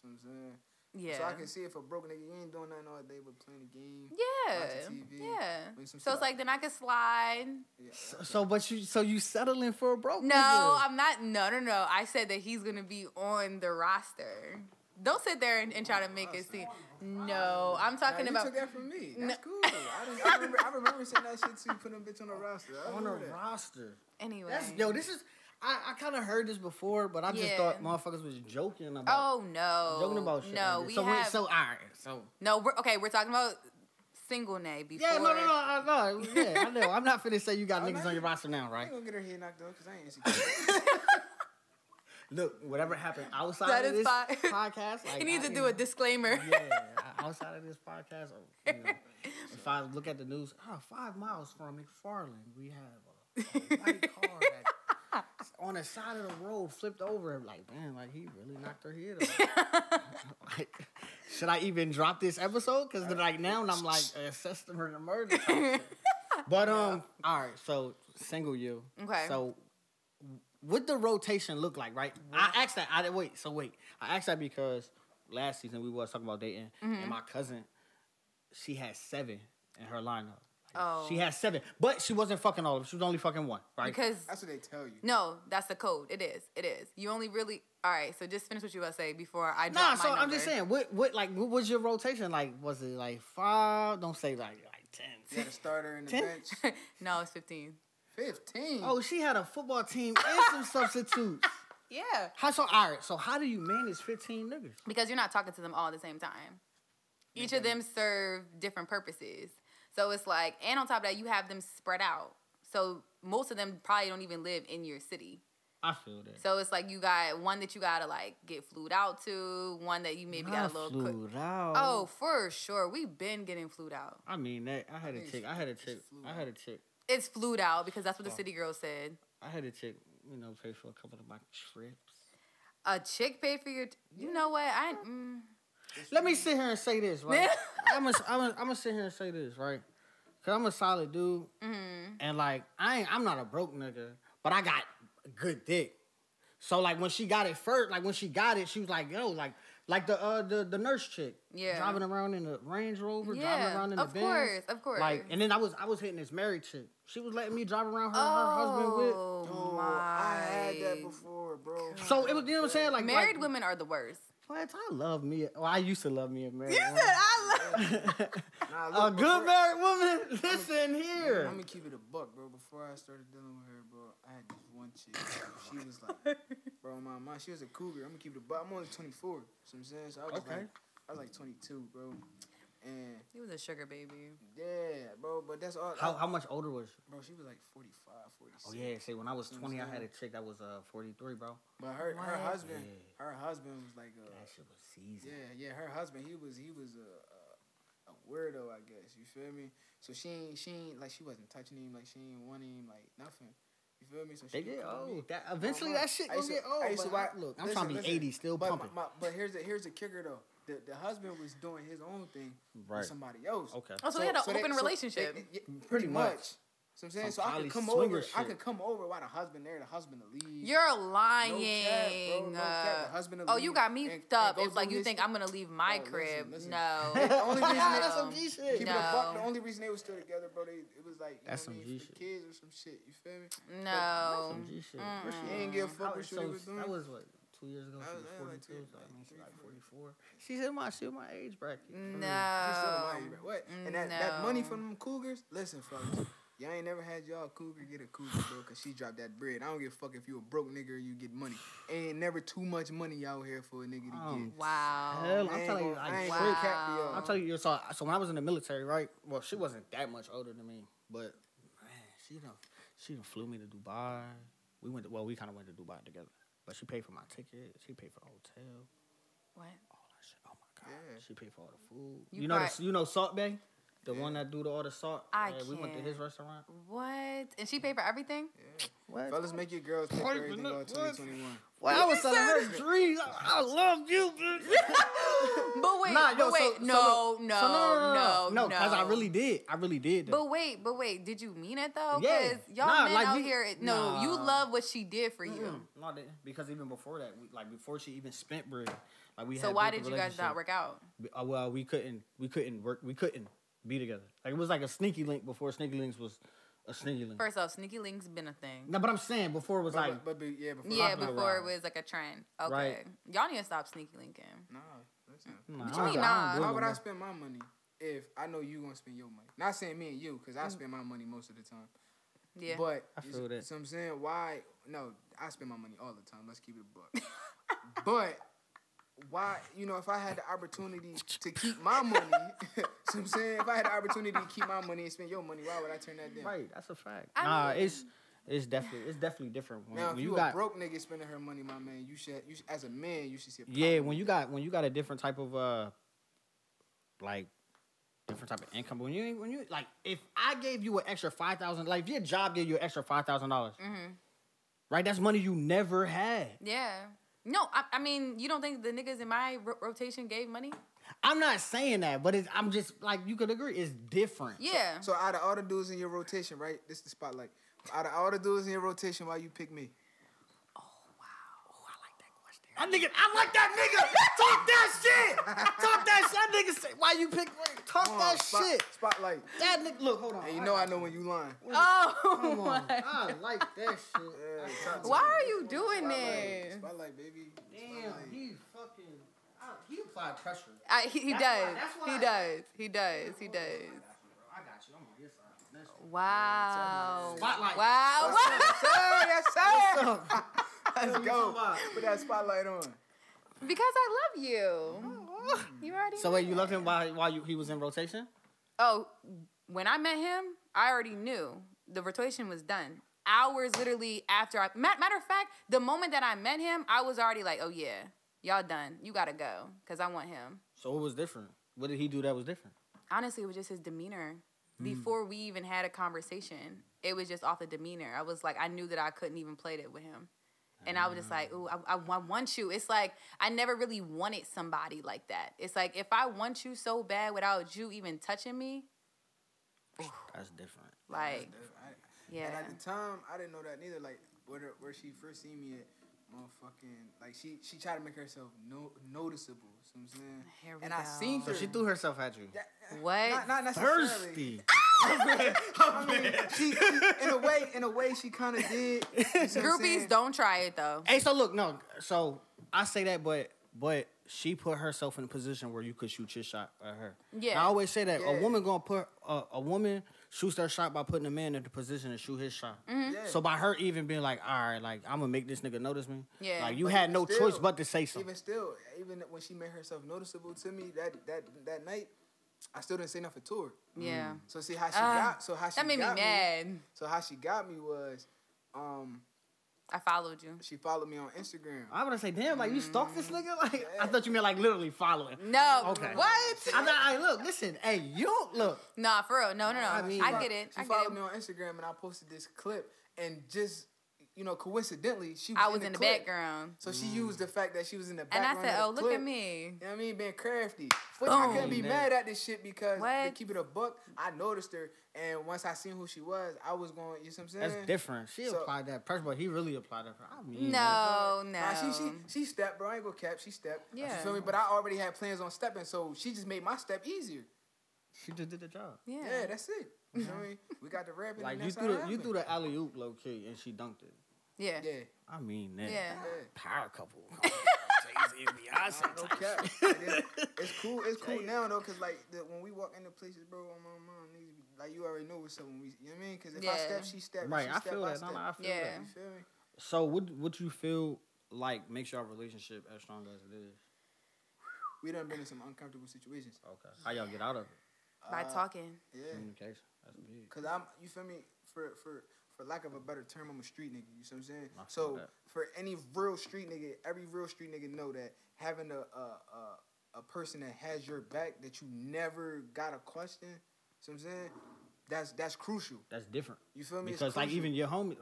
So I'm saying. Yeah. So I can see if a broke nigga, you ain't doing nothing all day but playing a game. Yeah. Watching T V. Yeah. Some so it's like, then I can slide. Yeah, so, so, but you, so you settling for a broke no, nigga? No, I'm not. No, no, no. I said that he's going to be on the roster. Don't sit there and, and try to make it seem. No, I'm talking now, you about. You took that from me. That's no. cool. I, didn't, I, remember, I remember saying that shit too, putting a bitch on the roster. On the roster. Anyway. That's, yo, this is. I, I kind of heard this before, but I just yeah. thought motherfuckers was joking about. Oh no, joking about shit. No, like we so have we're, so all right. So no, we're okay. We're talking about single nay before. Yeah, no, no, no, I know. Yeah, I know. I'm not finna say you got niggas not, on your roster now, right? I ain't gonna get her head knocked off because I ain't insecure. Look, whatever happened outside of this fine. podcast, like, he needs I, to do know, a disclaimer. Yeah, outside of this podcast, you know, if I look at the news, oh, five miles from McFarland, we have a, a white car that's on the side of the road flipped over. Like, man, like he really knocked her head off. Like, should I even drop this episode? Because right now, and I'm like assessing her in a murder. But um, yeah. all right, so single you. Okay, so. What the rotation look like, right? What? I asked that. I wait. So wait. I asked that because last season we was talking about dating, mm-hmm. and my cousin, she had seven in her lineup. Like, oh, she had seven, but she wasn't fucking all of them. She was only fucking one, right? Because that's what they tell you. No, that's the code. It is. It is. You only really. All right. So just finish what you were about to say before I. Nah. So my I'm just saying. What? What? Like, what was your rotation like? Was it like five? Don't say like like ten. You had a starter and a bench. No, it's fifteen. fifteen Oh, she had a football team and some substitutes. Yeah. How so? All right. So how do you manage fifteen niggas? Because you're not talking to them all at the same time. Each okay. of them serve different purposes. So it's like, and on top of that, you have them spread out. So most of them probably don't even live in your city. I feel that. So it's like you got one that you gotta like get flued out to, one that you maybe not got a little flued cook- out. Oh, for sure. We've been getting flued out. I mean, that I had a chick. I had a chick. I had a chick. It's flued out because that's what the city girl said. I had a chick, you know, pay for a couple of my trips. A chick paid for your... T- you yeah. know what? I mm. Let me sit here and say this, right? I'm going I'm I'm to sit here and say this, right? Because I'm a solid dude. Mm-hmm. And, like, I ain't, I'm not a broke nigga, but I got a good dick. So, like, when she got it first, like, when she got it, she was like, yo, like... Like the uh the, the nurse chick, yeah, driving around in the Range Rover, yeah, driving around in the Benz. Of course, of course. Like, and then I was I was hitting this married chick. She was letting me drive around her oh, her husband with. Oh my! I had that before, bro. So it was, you know what I'm saying? Like married like, women are the worst. What? I love me. Well, I used to love me a married. You woman. Said I love nah, look, a good before, married woman. Listen I'm, here. I'm gonna keep it a buck, bro. Before I started dealing with her, bro, I had this one chick. She was like, bro, my mom. She was a cougar. I'm gonna keep it a buck. I'm only twenty-four. You know what I'm saying? So I was okay. like, I was like twenty-two, bro. And he was a sugar baby. Yeah, bro. But that's all. How I, how much older was she? Bro, she was like forty-five, forty-six. Oh yeah. See, when I was twenty, I had a chick that was uh forty-three, bro. But her what? her husband, yeah. her husband was like uh, that shit was seasoned. Yeah, yeah. Her husband, he was he was a, a a weirdo, I guess. You feel me? So she ain't she ain't like she wasn't touching him, like she ain't wanting him, like nothing. You feel me? So she they get old. That, eventually, that shit gonna get old. I used to, I, look, I'm listen, trying to be listen, eighty, still but pumping. My, my, but here's the here's the kicker though. The, the husband was doing his own thing right. with somebody else. Okay. Oh, so, so they had an so open they, relationship. So they, they, pretty, pretty much. much. So I'm saying, Some so I could come over. Shit. I could come over while the husband there, the husband to leave. You're lying. No cap, bro, no cap. The husband to leave. Oh, you got me and, up. And it's like you think I'm gonna leave my bro, crib. Listen, listen. No. The only reason they, that's some G shit. No. Buck, the only reason they were still together, bro, they, it was like you that's know, some G shit. Kids or some shit. You feel me? No. But, that's some G shit. Mm-mm. She ain't give a fuck what she was doing. That was what. Two years ago, she was forty-two. Like, I mean, she's like forty-four. She's in my, she in my age bracket. No. She's still in my age bracket. What? And that, no. that money from them cougars? Listen, fellas. Y'all ain't never had y'all cougar get a cougar, bro, because she dropped that bread. I don't give a fuck if you a broke nigga or you get money. Ain't never too much money out here for a nigga to um, get. Wow. Hell, I'm telling you, I ain't wow. cap to y'all. I'm telling you, so, so when I was in the military, right? Well, she wasn't that much older than me, but, man, she done, she done flew me to Dubai. We went to, well, we kind of went to Dubai together. But she paid for my ticket. She paid for the hotel. What? All that shit. Oh, my God. Yeah. She paid for all the food. You, you know the, you know Salt Bay? The yeah. one that do the, all the salt? I right? We went to his restaurant. What? And she paid for everything? Yeah. What? Fellas, make your girls pay for everything about twenty twenty-one. Well, I was selling her dreams. I love you, bitch. But wait, nah, yo, but wait. So, no, so, no, no, no, no, no. No, because no. I really did. I really did. Though. But wait, but wait. Did you mean it, though? Yeah. Because y'all nah, men like out you, here, no, nah. you love what she did for mm-hmm. you. No, because even before that, we, like before she even spent bread, like we so had. So why did you guys not work out? Uh, well, we couldn't. We couldn't work. We couldn't. Be together. Like it was like a sneaky link before sneaky links was a sneaky link. First off, sneaky links been a thing. No, but I'm saying before it was but, like, but, but, but, yeah, before, yeah, before it was like a trend. Okay, right. Y'all need to stop sneaky linking. Nah, listen. Nah, what you mean, nah? Why would I spend my money if I know you gonna spend your money? Not saying me and you, because I spend my money most of the time. Yeah. But I feel you, that. So I'm saying, why? No, I spend my money all the time. Let's keep it a buck. But why? You know, if I had the opportunity to keep my money, so I'm saying, if I had the opportunity to keep my money and spend your money, why would I turn that down? Right. That's a fact. I nah, mean, it's it's definitely it's definitely different. When, now, when if you, you got, a broke nigga spending her money, my man, you should. You should, as a man, you should see. A yeah, when you got when you got a different type of uh, like. different type of income. But when you when you like, if I gave you an extra five thousand, like if your job gave you an extra five thousand dollars, mm-hmm. right? That's money you never had. Yeah. No, I, I mean, you don't think the niggas in my ro- rotation gave money? I'm not saying that, but it's, I'm just like, you could agree, it's different. Yeah. So, so out of all the dudes in your rotation, right? This is the spotlight. Out of all the dudes in your rotation, why you pick me? I nigga, I like that nigga. Talk that shit. Talk that shit. That nigga say, why you pick? Talk on, that spot, shit. Spotlight. That nigga, look, hold on. Hey, you I know I know you. When you lying. Oh, come on. I like that shit. Yeah, why are you doing this? Spotlight. Spotlight, baby. Damn, spotlight. He fucking. I, he applied pressure. I, he he that's does. Why, why he I, does. He does. He does. I got you. I'm on your side. Wow. Spotlight. Wow. Yes, sir. Yes, sir. What's up? Let's go. Put that spotlight on. Because I love you. Oh. You already So wait, you loved him while while you, he was in rotation? Oh, when I met him, I already knew the rotation was done. Hours literally after I... Matter of fact, the moment that I met him, I was already like, oh yeah, y'all done. You gotta go, because I want him. So what was different? What did he do that was different? Honestly, it was just his demeanor. Mm. Before we even had a conversation, it was just off the demeanor. I was like, I knew that I couldn't even play it with him. And I was just like, ooh, I, I, I want you. It's like, I never really wanted somebody like that. It's like, if I want you so bad without you even touching me. That's different. Like, That's different. I, yeah. And at the time, I didn't know that neither. Like, where, where she first seen me at, motherfucking, like, she, she tried to make herself no, noticeable. You know what I'm saying? Here we and go. I seen her. So she threw herself at you. That, what? Not, not necessarily. Thirsty. I mean, she, she, in a way, in a way, she kind of did. You know Groupies, don't try it though. Hey, so look, no, so I say that, but but she put herself in a position where you could shoot your shot at her. Yeah, and I always say that yeah. a woman gonna put uh, a woman shoots their shot by putting a man in the position to shoot his shot. Mm-hmm. Yeah. So by her even being like, all right, like I'm gonna make this nigga notice me. Yeah, like you but had no still, choice but to say something. Even still, even when she made herself noticeable to me that that that night. I still didn't say nothing to her. Yeah. So see how she uh, got. So how she that made got me mad. Me, so how she got me was, um, I followed you. She followed me on Instagram. I would say, damn, like you stalked this nigga. Like yeah. I thought you meant like literally following. No. Okay. What? I thought, I right, look, listen, hey, you don't look. Nah, for real. No, no, no. I, mean, I get it. She I followed get it. me on Instagram, and I posted this clip, and just. You know, coincidentally, she was I was in the, in the background. So she used the fact that she was in the background. And I said, oh, look clip. at me. You know what I mean? Being crafty. Which Boom. I couldn't be mad at this shit because, what? to keep it a buck, I noticed her. And once I seen who she was, I was going, you know what I'm saying? That's different. She so, applied that pressure, but he really applied that pressure. I mean, no, no. Nah, she, she, she stepped, bro. I ain't gonna cap. She stepped. Yeah. You feel me? But I already had plans on stepping, so she just made my step easier. She just did the job. Yeah. Yeah, that's it. You know what I mean? We got the rap in like, and you threw the, you threw the alley-oop low-key, and she dunked it. Yeah. yeah. I mean that. Yeah. Power couple. Jay-Z and Beyonce. No cap. It's cool. It's cool now though, cause like the, when we walk into places, bro, my mom needs to be like you already know what's up. When we, you know what I mean? Cause if yeah. I step, she step. Right. She I, step, feel I, step. No, I feel yeah. that. I feel that. You feel me? So what? What you feel like makes your relationship as strong as it is? We done been in some uncomfortable situations. Okay. How y'all get out of it? By uh, talking. Yeah. Communication. That's big. Cause I'm. You feel me? For for. For lack of a better term, I'm a street nigga. You see what I'm saying? So that. for any real street nigga, every real street nigga know that having a a, a a person that has your back that you never got a question. You see what I'm saying? That's that's crucial. That's different. You feel me? Because it's like even your homie,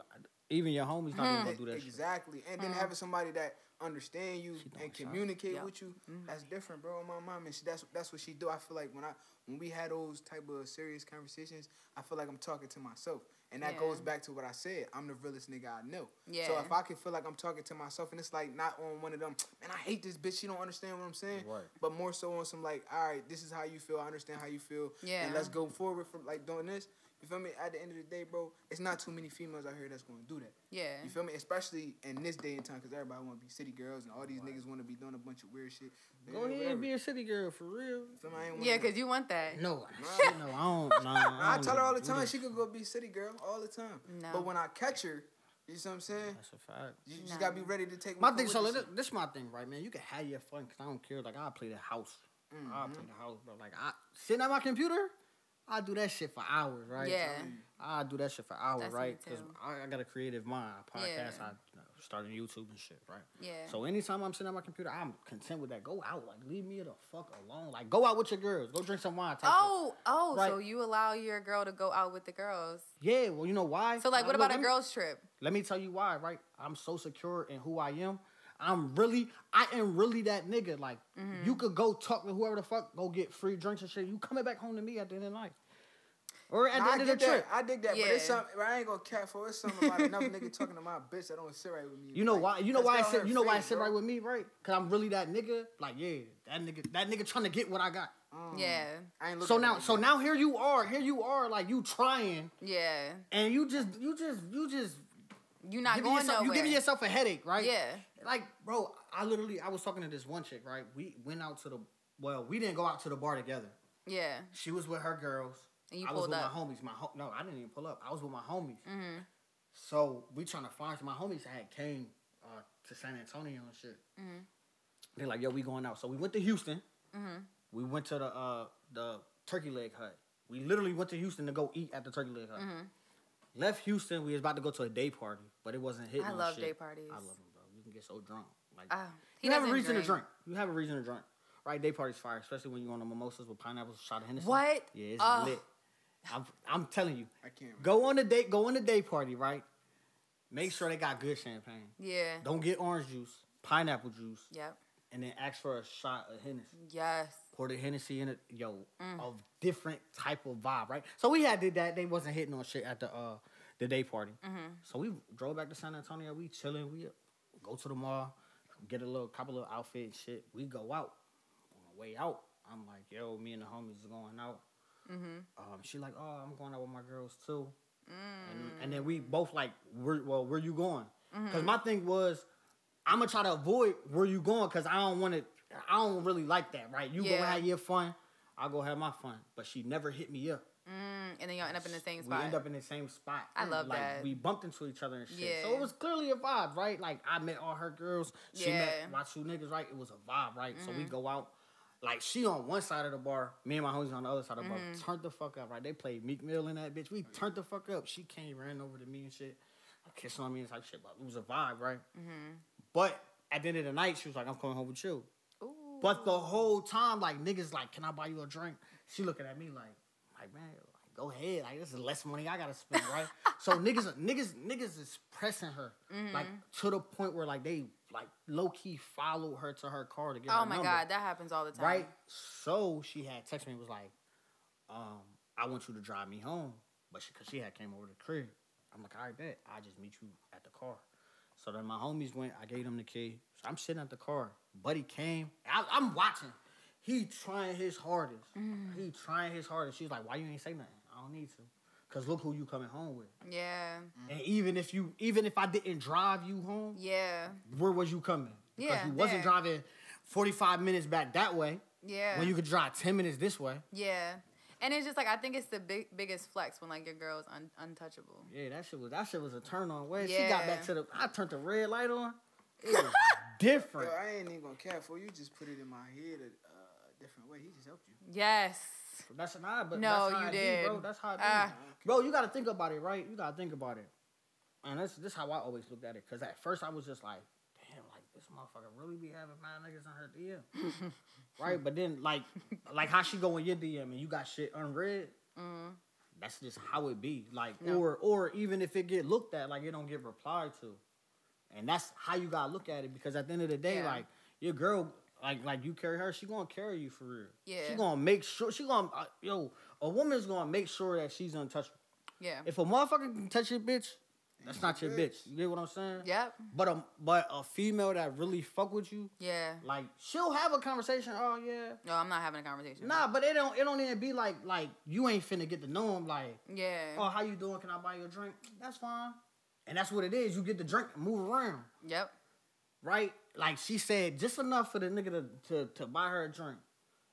even your homies not even gonna do that. Exactly. Shit. And then mm-hmm. having somebody that understand you and communicate yeah. with you, mm-hmm. that's different, bro. My mom and she, that's that's what she do. I feel like when I when we had those type of serious conversations, I feel like I'm talking to myself. And that yeah. goes back to what I said. I'm the realest nigga I know. Yeah. So if I can feel like I'm talking to myself, and it's like not on one of them, man, I hate this bitch, she don't understand what I'm saying. Right. But more so on some like, all right, this is how you feel. I understand how you feel. Yeah. And let's go forward from like doing this. You feel me? At the end of the day, bro, it's not too many females out here that's going to do that. Yeah. You feel me? Especially in this day and time, because everybody want to be city girls, and all these right. niggas want to be doing a bunch of weird shit. Go ahead and be a city girl, for real. You I ain't yeah, because you want that. No. no, I don't. Nah, I, I don't tell her all the time she could go be city girl all the time. No. But when I catch her, you see what I'm saying? That's a fact. You nah. just got to be ready to take my thing. So, this, this is my thing, right, man? You can have your fun, because I don't care. Like, I'll play the house. Mm-hmm. I'll play the house, bro. Like, I sitting at my computer, I do that shit for hours, right? Yeah. So I do that shit for hours, that's right? Because I, I got a creative mind. I podcast, yeah. I you know, started YouTube and shit, right? Yeah. So anytime I'm sitting on my computer, I'm content with that. Go out. Like, leave me the fuck alone. Like, go out with your girls. Go drink some wine. Type oh, shit. oh, right? So you allow your girl to go out with the girls. Yeah, well, you know why? So, like, what about a girls' trip? Let me tell you why, right? I'm so secure in who I am. I'm really, I am really that nigga. Like, mm-hmm. you could go talk to whoever the fuck, go get free drinks and shit. You coming back home to me at the end of the night. Or at now, the end I of the that. trip. I dig that, yeah. but it's something, but I ain't gonna cap for it. It's something about another nigga talking to my bitch that don't sit right with me. You know like, why? You know why I sit, you know face, why I sit bro. right with me, right? Because I'm really that nigga. Like, yeah, that nigga, that nigga trying to get what I got. Um, yeah. I ain't so now, like so that. now here you are, here you are, like you trying. Yeah. And you just, you just, you just. You're not going yourself, nowhere. You're giving yourself a headache, right? Yeah. Like, bro, I literally, I was talking to this one chick, right? We went out to the, well, we didn't go out to the bar together. Yeah. She was with her girls. And you I pulled was with up. my homies. My ho- No, I didn't even pull up. I was with my homies. Mm-hmm. So, we trying to find, my homies had came uh, to San Antonio and shit. Mm-hmm. They're like, yo, we going out. So, we went to Houston. Mm-hmm. We went to the uh, the Turkey Leg Hut. We literally went to Houston to go eat at the Turkey Leg Hut. Mm-hmm. Left Houston, we was about to go to a day party, but it wasn't hitting. I love shit. day parties. I love them, bro. You can get so drunk. Like uh, you have a reason drink. to drink. You have a reason to drink, right? Day parties fire, especially when you on the mimosas with pineapples, shot of Hennessy. What? Yeah, it's uh, lit. I'm, I'm telling you. I can't. Go on a date. Go on a day party, right? Make sure they got good champagne. Yeah. Don't get orange juice, pineapple juice. Yep. And then ask for a shot of Hennessy. Yes. Pour the Hennessy in it, yo, mm. a different type of vibe, right? So we had did that. They wasn't hitting on shit at the uh, the day party. Mm-hmm. So we drove back to San Antonio. We chilling. We go to the mall, get a little couple of outfit and shit. We go out. On the way out, I'm like, yo, me and the homies is going out. Mm-hmm. Um, she like, oh, I'm going out with my girls too. Mm. And, and then we both like, where, well, where you going? Because mm-hmm. my thing was, I'm going to try to avoid where you going because I don't want to, I don't really like that, right? You yeah. go have your fun, I'll go have my fun. But she never hit me up. Mm, and then y'all end up in the same spot. We end up in the same spot. I love like, that. We bumped into each other and shit. Yeah. So it was clearly a vibe, right? Like, I met all her girls. She yeah. met my two niggas, right? It was a vibe, right? Mm-hmm. So we go out. Like, she on one side of the bar. Me and my homies on the other side of the mm-hmm. bar. Turned the fuck up, right? They played Meek Mill in that bitch. We turned the fuck up. She came, ran over to me and shit. Kissing on me and type shit. But it was a vibe, right? Mm-hmm. But at the end of the night, she was like, I'm coming home with you. But the whole time, like, niggas like, can I buy you a drink? She looking at me like, like man, like, go ahead. Like, this is less money I got to spend, right? So niggas niggas, niggas is pressing her, mm-hmm. like, to the point where, like, they, like, low-key followed her to her car to get oh her number. Oh, my God, that happens all the time. Right? So she had texted me and was like, um, I want you to drive me home. But she, because she had came over to the crib. I'm like, all right, bet. I'll just meet you at the car. So then my homies went. I gave them the key. So I'm sitting at the car. Buddy came. I, I'm watching. He trying his hardest. Mm. He trying his hardest. She's like, why you ain't say nothing? I don't need to. Because look who you coming home with. Yeah. And even if you, even if I didn't drive you home, yeah. where was you coming? Because yeah, you wasn't there. driving forty-five minutes back that way. Yeah. When you could drive ten minutes this way. Yeah. And it's just like, I think it's the big, biggest flex when like your girl's un- untouchable. Yeah, that shit was that shit was a turn on. Where yeah. she got back to the, I turned the red light on. It was different. Yo, I ain't even gonna care for you. Just put it in my head a uh, different way. He just helped you. Yes. That's an eye, but no, that's how you did, bro. That's how it uh, is. Bro, you gotta think about it, right? You gotta think about it. And that's this how I always looked at it. Cause at first I was just like, damn, like this motherfucker really be having mad niggas on her D M. Right? But then like like how she go in your D M and you got shit unread. Mm-hmm. That's just how it be. Like yeah. or or even if it get looked at, like it don't get replied to. And that's how you gotta look at it because at the end of the day, yeah. like your girl, like like you carry her, she gonna carry you for real. Yeah, she gonna make sure she gonna uh, yo a woman's gonna make sure that she's untouchable. Yeah, if a motherfucker can touch your bitch, That's not your bitch. You get what I'm saying? Yep. But a, but a female that really fuck with you, yeah, like she'll have a conversation. Oh yeah. No, I'm not having a conversation. Nah, but it don't it don't even be like like you ain't finna get to know him. Like yeah. Oh, how you doing? Can I buy you a drink? That's fine. And that's what it is. You get the drink and move around. Yep. Right. Like she said, just enough for the nigga to to, to buy her a drink.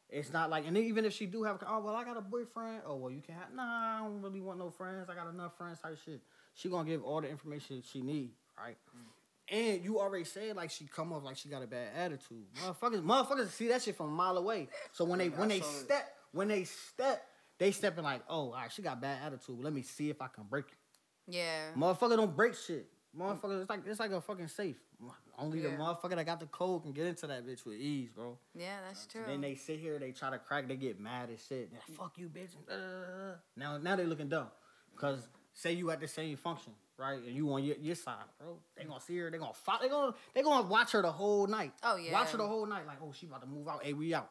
It's not like, and even if she do have, oh, well, I got a boyfriend. Oh, well, you can't have, nah, I don't really want no friends. I got enough friends type shit. She gonna give all the information she need, right? Mm. And you already said, like, she come off like she got a bad attitude. Motherfuckers, motherfuckers see that shit from a mile away. So when they, yeah, when they step, it. when they step, they stepping like, oh, all right, she got bad attitude. Let me see if I can break it. Yeah. Motherfucker don't break shit. Motherfucker, it's like it's like a fucking safe. Only yeah. the motherfucker that got the code can get into that bitch with ease, bro. Yeah, that's true. And then they sit here, they try to crack, they get mad as shit. Like, fuck you, bitch. Uh, now, now they looking dumb, cause say you at the same function, right? And you on your, your side, bro. They gonna see her, they gonna follow, they gonna they gonna watch her the whole night. Oh yeah, watch her the whole night. Like, oh, she about to move out. Hey, we out,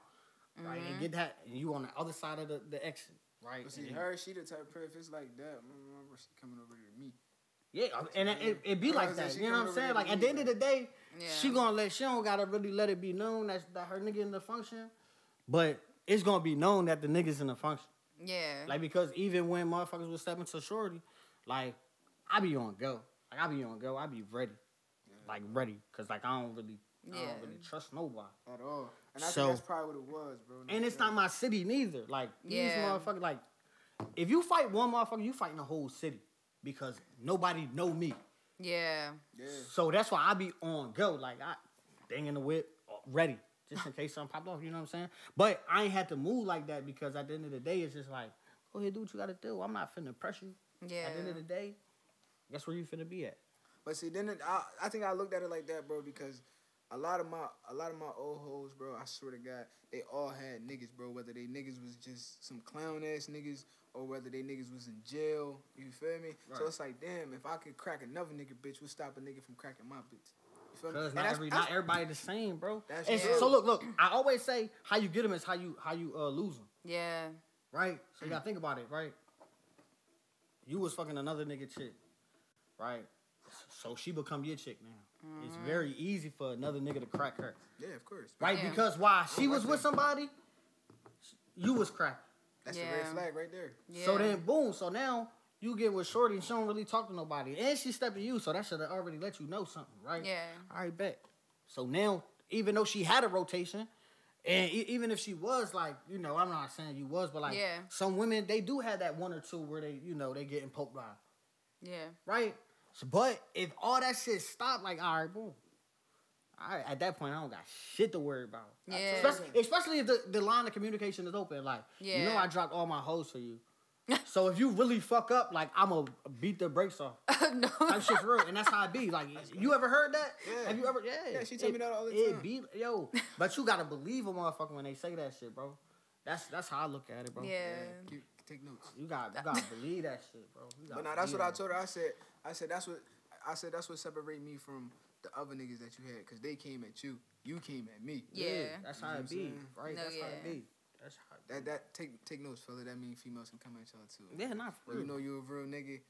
mm-hmm. right? And get that, and you on the other side of the, the exit, right? But see, and her, she the type of person. If it's like that, remember she coming over to me. Yeah, and it, it be like that. You know what I'm saying? Like, at the end of the day, yeah. she gonna let, she don't gotta really let it be known that, that her nigga in the function, but it's gonna be known that the nigga's in the function. Yeah. Like, because even when motherfuckers was stepping to shorty, like, I be on go. Like, I be on go. I be ready. Yeah. Like, ready. Because, like, I don't really, yeah. I don't really trust nobody. At all. And I so, think that's probably what it was, bro. No, and it's yeah. not my city neither. Like, these yeah. motherfuckers, like, if you fight one motherfucker, you fighting the whole city. Because nobody know me. Yeah. yeah. So that's why I be on go. Like, I dang in the whip, ready. Just in case something popped off, you know what I'm saying? But I ain't had to move like that because at the end of the day, it's just like, go ahead, do what you got to do. I'm not finna press you. Yeah. At the end of the day, that's where you finna be at. But see, then it, I, I think I looked at it like that, bro, because a lot of my a lot of my old hoes, bro, I swear to God, they all had niggas, bro, whether they niggas was just some clown-ass niggas or whether they niggas was in jail, you feel me? Right. So it's like, damn, if I could crack another nigga bitch, we'll stop a nigga from cracking my bitch. You feel me? Because not, every, not everybody the same, bro. That's and true. So look, look, I always say how you get them is how you how you uh, lose them. Yeah. Right? So you gotta think about it, right? You was fucking another nigga chick, right? So she become your chick now. Mm-hmm. It's very easy for another nigga to crack her. Yeah, of course. Right? Yeah. Because why? She was like with that. somebody, you was cracking. That's yeah. a red flag right there. Yeah. So then, boom. So now you get with shorty and she don't really talk to nobody. And she's stepping you, so that should have already let you know something, right? Yeah. All right, bet. So now, even though she had a rotation, and e- even if she was like, you know, I'm not saying you was, but like yeah. some women, they do have that one or two where they, you know, they getting poked by. Yeah. Right? So, but if all that shit stopped, like, all right, boom. All right, at that point, I don't got shit to worry about. Yeah. Especially, especially if the, the line of communication is open. Like, yeah. you know I dropped all my hoes for you. So if you really fuck up, like, I'm going to beat the brakes off. No. That shit's real. And that's how it be. Like, that's you good. Ever heard that? Yeah. Have you ever? Yeah. Yeah, she told it, me that all the time. It be, yo. But you got to believe a motherfucker when they say that shit, bro. That's that's how I look at it, bro. Yeah. yeah. Keep, take notes. You got to believe that shit, bro. But now that's what that. I told her. I said, I said, that's what, I said, that's what separate me from the other niggas that you had, because they came at you. You came at me. Yeah. yeah that's you how it be, right? No, that's yeah. how it be. That's how it be. That, that, take, take notes, fella. That means females can come at y'all, too. Yeah, not for real. You know you a real nigga,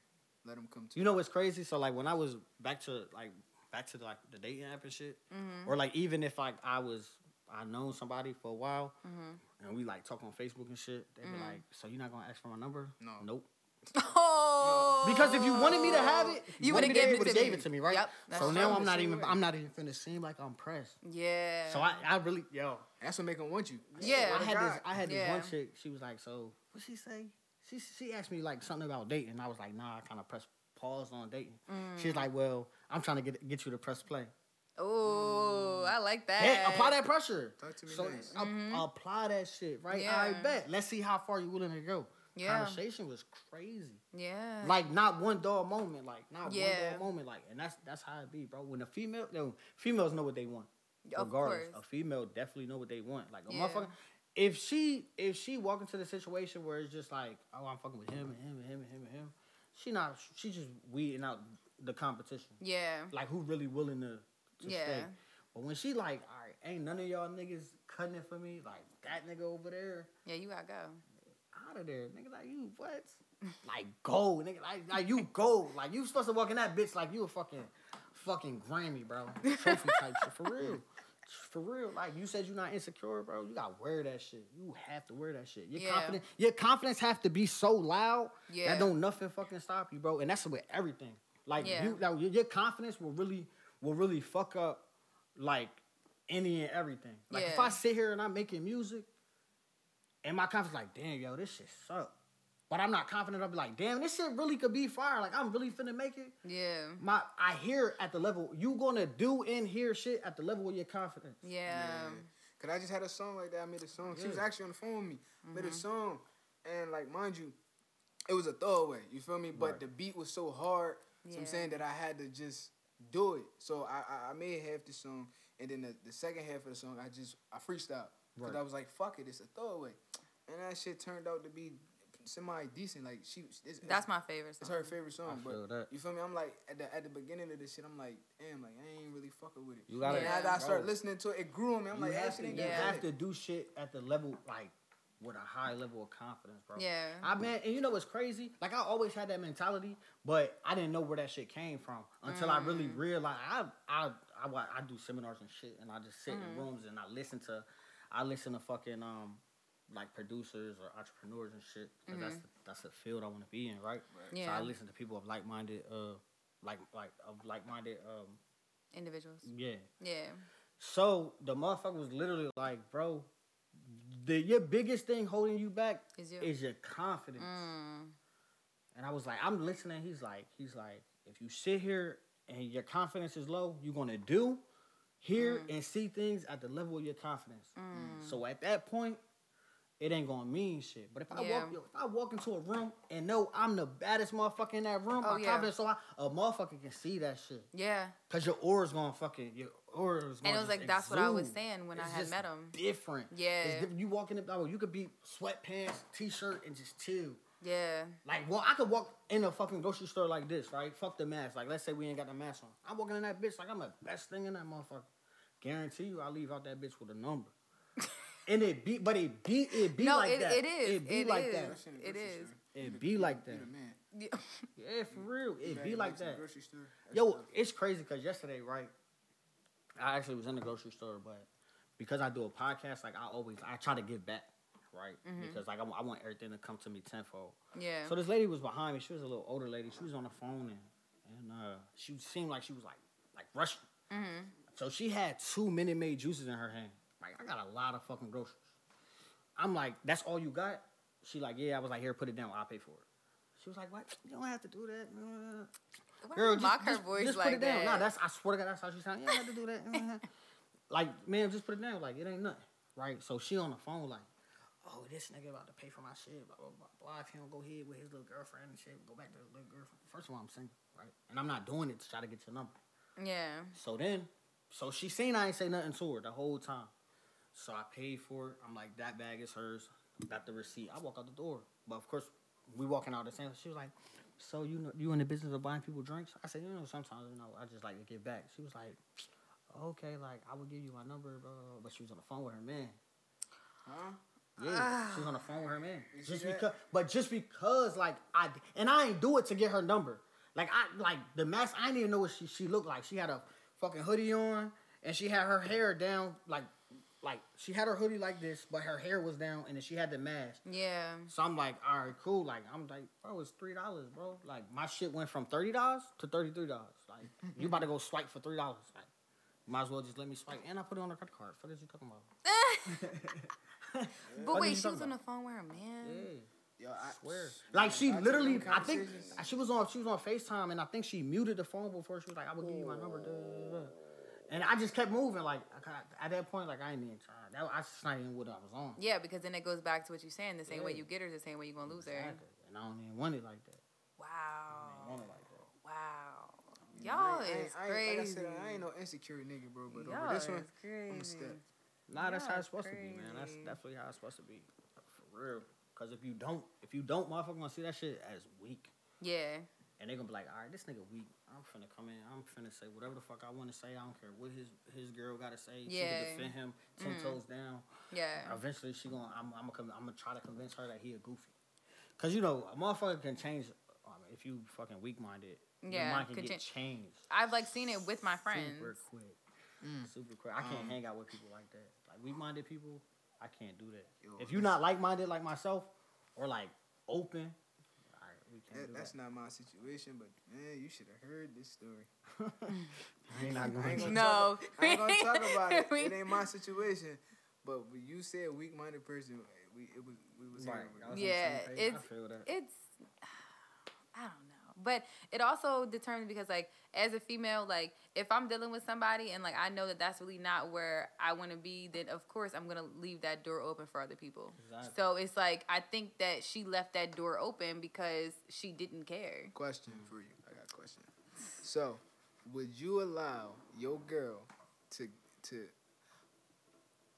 let them come to you. You know what's crazy? So, like, when I was back to, like, back to, like, the dating app and shit, mm-hmm. or, like, even if, like, I was, I known somebody for a while, mm-hmm. and we, like, talk on Facebook and shit, they mm-hmm. be like, so you're not going to ask for my number? No. Nope. Oh, because if you wanted me to have it, you would have gave it to me. to me, right? Yep, so now I'm not even. Way. I'm not even finna seem like I'm pressed. Yeah. So I, I really, yo, that's what make them want you. Yeah. yeah. I had this. I had this yeah. one chick. She was like, so what she say? She she asked me like something about dating. I was like, nah. I kind of pressed pause on dating. Mm. She's like, well, I'm trying to get get you to press play. Oh, mm. I like that. Yeah, apply that pressure. Talk to me. So nice. a, mm-hmm. Apply that shit, right? Yeah. I bet. Let's see how far you willing to go. Yeah. Conversation was crazy. Yeah. Like, not one dull moment. Like, not yeah. one dull moment. Like, and that's that's how it be, bro. When a female, you know, females know what they want. Of Regardless, course. A female definitely know what they want. Like, a yeah. motherfucker, if she, if she walk into the situation where it's just like, oh, I'm fucking with him and him and him and him and him, she not, she just weeding out the competition. Yeah. Like, who really willing to, to yeah. stay. But when she like, all right, ain't none of y'all niggas cutting it for me, like, that nigga over there. Yeah, you gotta go. out of there, nigga. Like, you what? Like, go, nigga. Like, like you go. Like, you supposed to walk in that bitch like you a fucking, fucking Grammy, bro. Trophy type shit, for real. For real, like you said, you're not insecure, bro. You gotta wear that shit. You have to wear that shit. Your yeah. confidence, your confidence have to be so loud yeah. that don't nothing fucking stop you, bro. And that's with everything. Like yeah. you, like your confidence will really, will really fuck up, like any and everything. Like yeah. if I sit here and I'm making music, and my confidence like, damn, yo, this shit suck. But I'm not confident. I'll be like, damn, this shit really could be fire. Like, I'm really finna make it. Yeah. My, I hear at the level, you gonna do and hear shit at the level of your confidence. Yeah. yeah. Cause I just had a song like that. I made a song. Yeah. She was actually on the phone with me. Mm-hmm. Made a song. And like, mind you, it was a throwaway. You feel me? But right. the beat was so hard. Yeah. So I'm saying that I had to just do it. So I, I, I made half the song. And then the, the second half of the song, I just, I freestyled. Right. Cause I was like, fuck it, it's a throwaway. And that shit turned out to be semi-decent, like she. It's, That's my favorite song. It's her favorite song, I feel but that. You feel me? I'm like, at the at the beginning of this shit, I'm like, damn, like, I ain't really fucking with it. You gotta, and yeah, I, I started listening to it, it grew on me. I'm you like, that shit ain't that You have to do shit at the level, like, with a high level of confidence, bro. Yeah. I mean, and you know what's crazy? Like, I always had that mentality, but I didn't know where that shit came from until mm. I really realized, I, I, I, I do seminars and shit, and I just sit mm. in rooms and I listen to, I listen to fucking, um, like producers or entrepreneurs and shit, because mm-hmm. that's the, that's the field I want to be in, right? right? Yeah. So I listen to people of like minded, uh, like like of like minded um, individuals. Yeah. Yeah. So the motherfucker was literally like, bro, the your biggest thing holding you back is your, is your confidence. Mm. And I was like, I'm listening. He's like, he's like, if you sit here and your confidence is low, you're gonna do, hear mm. and see things at the level of your confidence. Mm. So at that point, it ain't gonna mean shit. But if I yeah. walk, yo, if I walk into a room and know I'm the baddest motherfucker in that room, oh, my yeah. confidence so high, a motherfucker can see that shit. Yeah. Cause your aura's gonna fucking your aura's. Gonna and it was like exude. That's what I was saying when it's I had just met him. Different. Yeah. It's different. You walk in the, oh, you could be sweatpants, t-shirt, and just chill. Yeah. Like, well, I could walk in a fucking grocery store like this, right? Fuck the mask. Like, let's say we ain't got the mask on. I'm walking in that bitch like I'm the best thing in that motherfucker. Guarantee you, I leave out that bitch with a number. And it be, but it be, it be no, like it, that. It is. It be it like is. that. It is. It be like that. Yeah, yeah for real. It be like that. Yo, it's crazy because yesterday, right? I actually was in the grocery store, but because I do a podcast, like I always, I try to give back, right? Mm-hmm. Because like I, I want everything to come to me tenfold. Yeah. So this lady was behind me. She was a little older lady. She was on the phone and and uh, she seemed like she was like like rushing. Mm-hmm. So she had two Minute Maid juices in her hand. Like, I got a lot of fucking groceries. I'm like, that's all you got? She like, yeah. I was like, here, put it down. I'll pay for it. She was like, what? You don't have to do that. Why Girl, you just, mock her just, voice just like put it that? down. Nah, that's, I swear to God, that's how she sounded. You don't have to do that. Like, ma'am, just put it down. Like, it ain't nothing. Right? So she on the phone like, oh, this nigga about to pay for my shit. Blah, blah, blah, blah. If he don't go ahead with his little girlfriend and shit, go back to his little girlfriend. First of all, I'm single, right? And I'm not doing it to try to get your number. Yeah. So then, so she seen I ain't say nothing to her the whole time. So I paid for it. I'm like, that bag is hers. Got the receipt. I walk out the door. But of course, we walking out the same. She was like, so you know, you in the business of buying people drinks? I said, you know, sometimes, you know, I just like to give back. She was like, okay, like, I will give you my number, bro. But she was on the phone with her man. Huh? Yeah, she was on the phone with her man. Just because, but just because, like, I, and I ain't do it to get her number. Like, I, like, the mask, I didn't even know what she, she looked like. She had a fucking hoodie on, and she had her hair down, like, Like, she had her hoodie like this, but her hair was down, and then she had the mask. Yeah. So I'm like, all right, cool. Like, I'm like, bro, it's three dollars, bro. Like, my shit went from thirty dollars to thirty-three dollars. Like, you about to go swipe for three dollars. Like, might as well just let me swipe. And I put it on her credit card. What the fuck is you talking about? But what wait, she was about? on the phone with her man. Yeah. Yo, I swear. Like, she I literally, I think, she was on she was on FaceTime, and I think she muted the phone before she was like, I will give you my number, duh. And I just kept moving, like, at that point, like, I ain't even trying. That, I just not even what I was on. Yeah, because then it goes back to what you're saying. The same yeah. way you get her is the same way you're going to lose exactly. her. And I don't even want it like that. Wow. I don't even want it like that. Wow. Y'all I mean, is I crazy. I, like I said, I ain't no insecure nigga, bro, but over this one, crazy. I'm a step. Nah, that's how it's supposed crazy. to be, man. That's definitely how it's supposed to be. For real. Because if you don't, if you don't, motherfucker, going to see that shit as weak. Yeah. and they're gonna be like, all right, this nigga weak. I'm finna come in. I'm finna say whatever the fuck I want to say. I don't care what his his girl gotta say. Yeah. She can defend him ten mm. toes down. Yeah. Eventually, she gonna. I'm. I'm gonna. I'm gonna try to convince her that he a goofy. Cause you know, a motherfucker can change. I mean, if you fucking weak minded, yeah, your mind can get changed. I've like seen it with my friends. Super quick. Mm. Super quick. I can't um. hang out with people like that. Like weak minded people, I can't do that. Yo, if you're not like minded like myself, or like open. That, that's that. Not my situation, but man, you should have heard this story. I ain't not going I ain't gonna no. talk, I ain't gonna talk about it. It ain't my situation. But when you said weak-minded person, we it was we was right. Was yeah, it's I feel that. It's I don't know, but it also determines because like as a female, like if I'm dealing with somebody and like I know that that's really not where I want to be, then of course I'm gonna leave that door open for other people. Exactly. So it's like I think that she left that door open because she didn't care. Question for you, I got a question. So, would you allow your girl to to?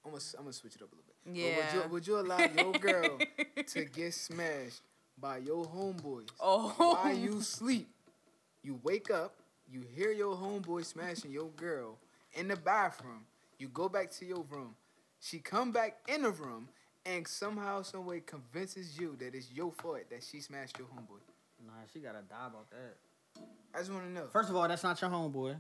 I'm gonna I'm gonna switch it up a little bit. Yeah. But would you would you allow your girl to get smashed by your homeboys oh. while you sleep? You wake up, you hear your homeboy smashing your girl in the bathroom, you go back to your room, she come back in the room, and somehow, some way convinces you that it's your fault that she smashed your homeboy. Nah, she gotta die about that. I just want to know. First of all, that's not your homeboy,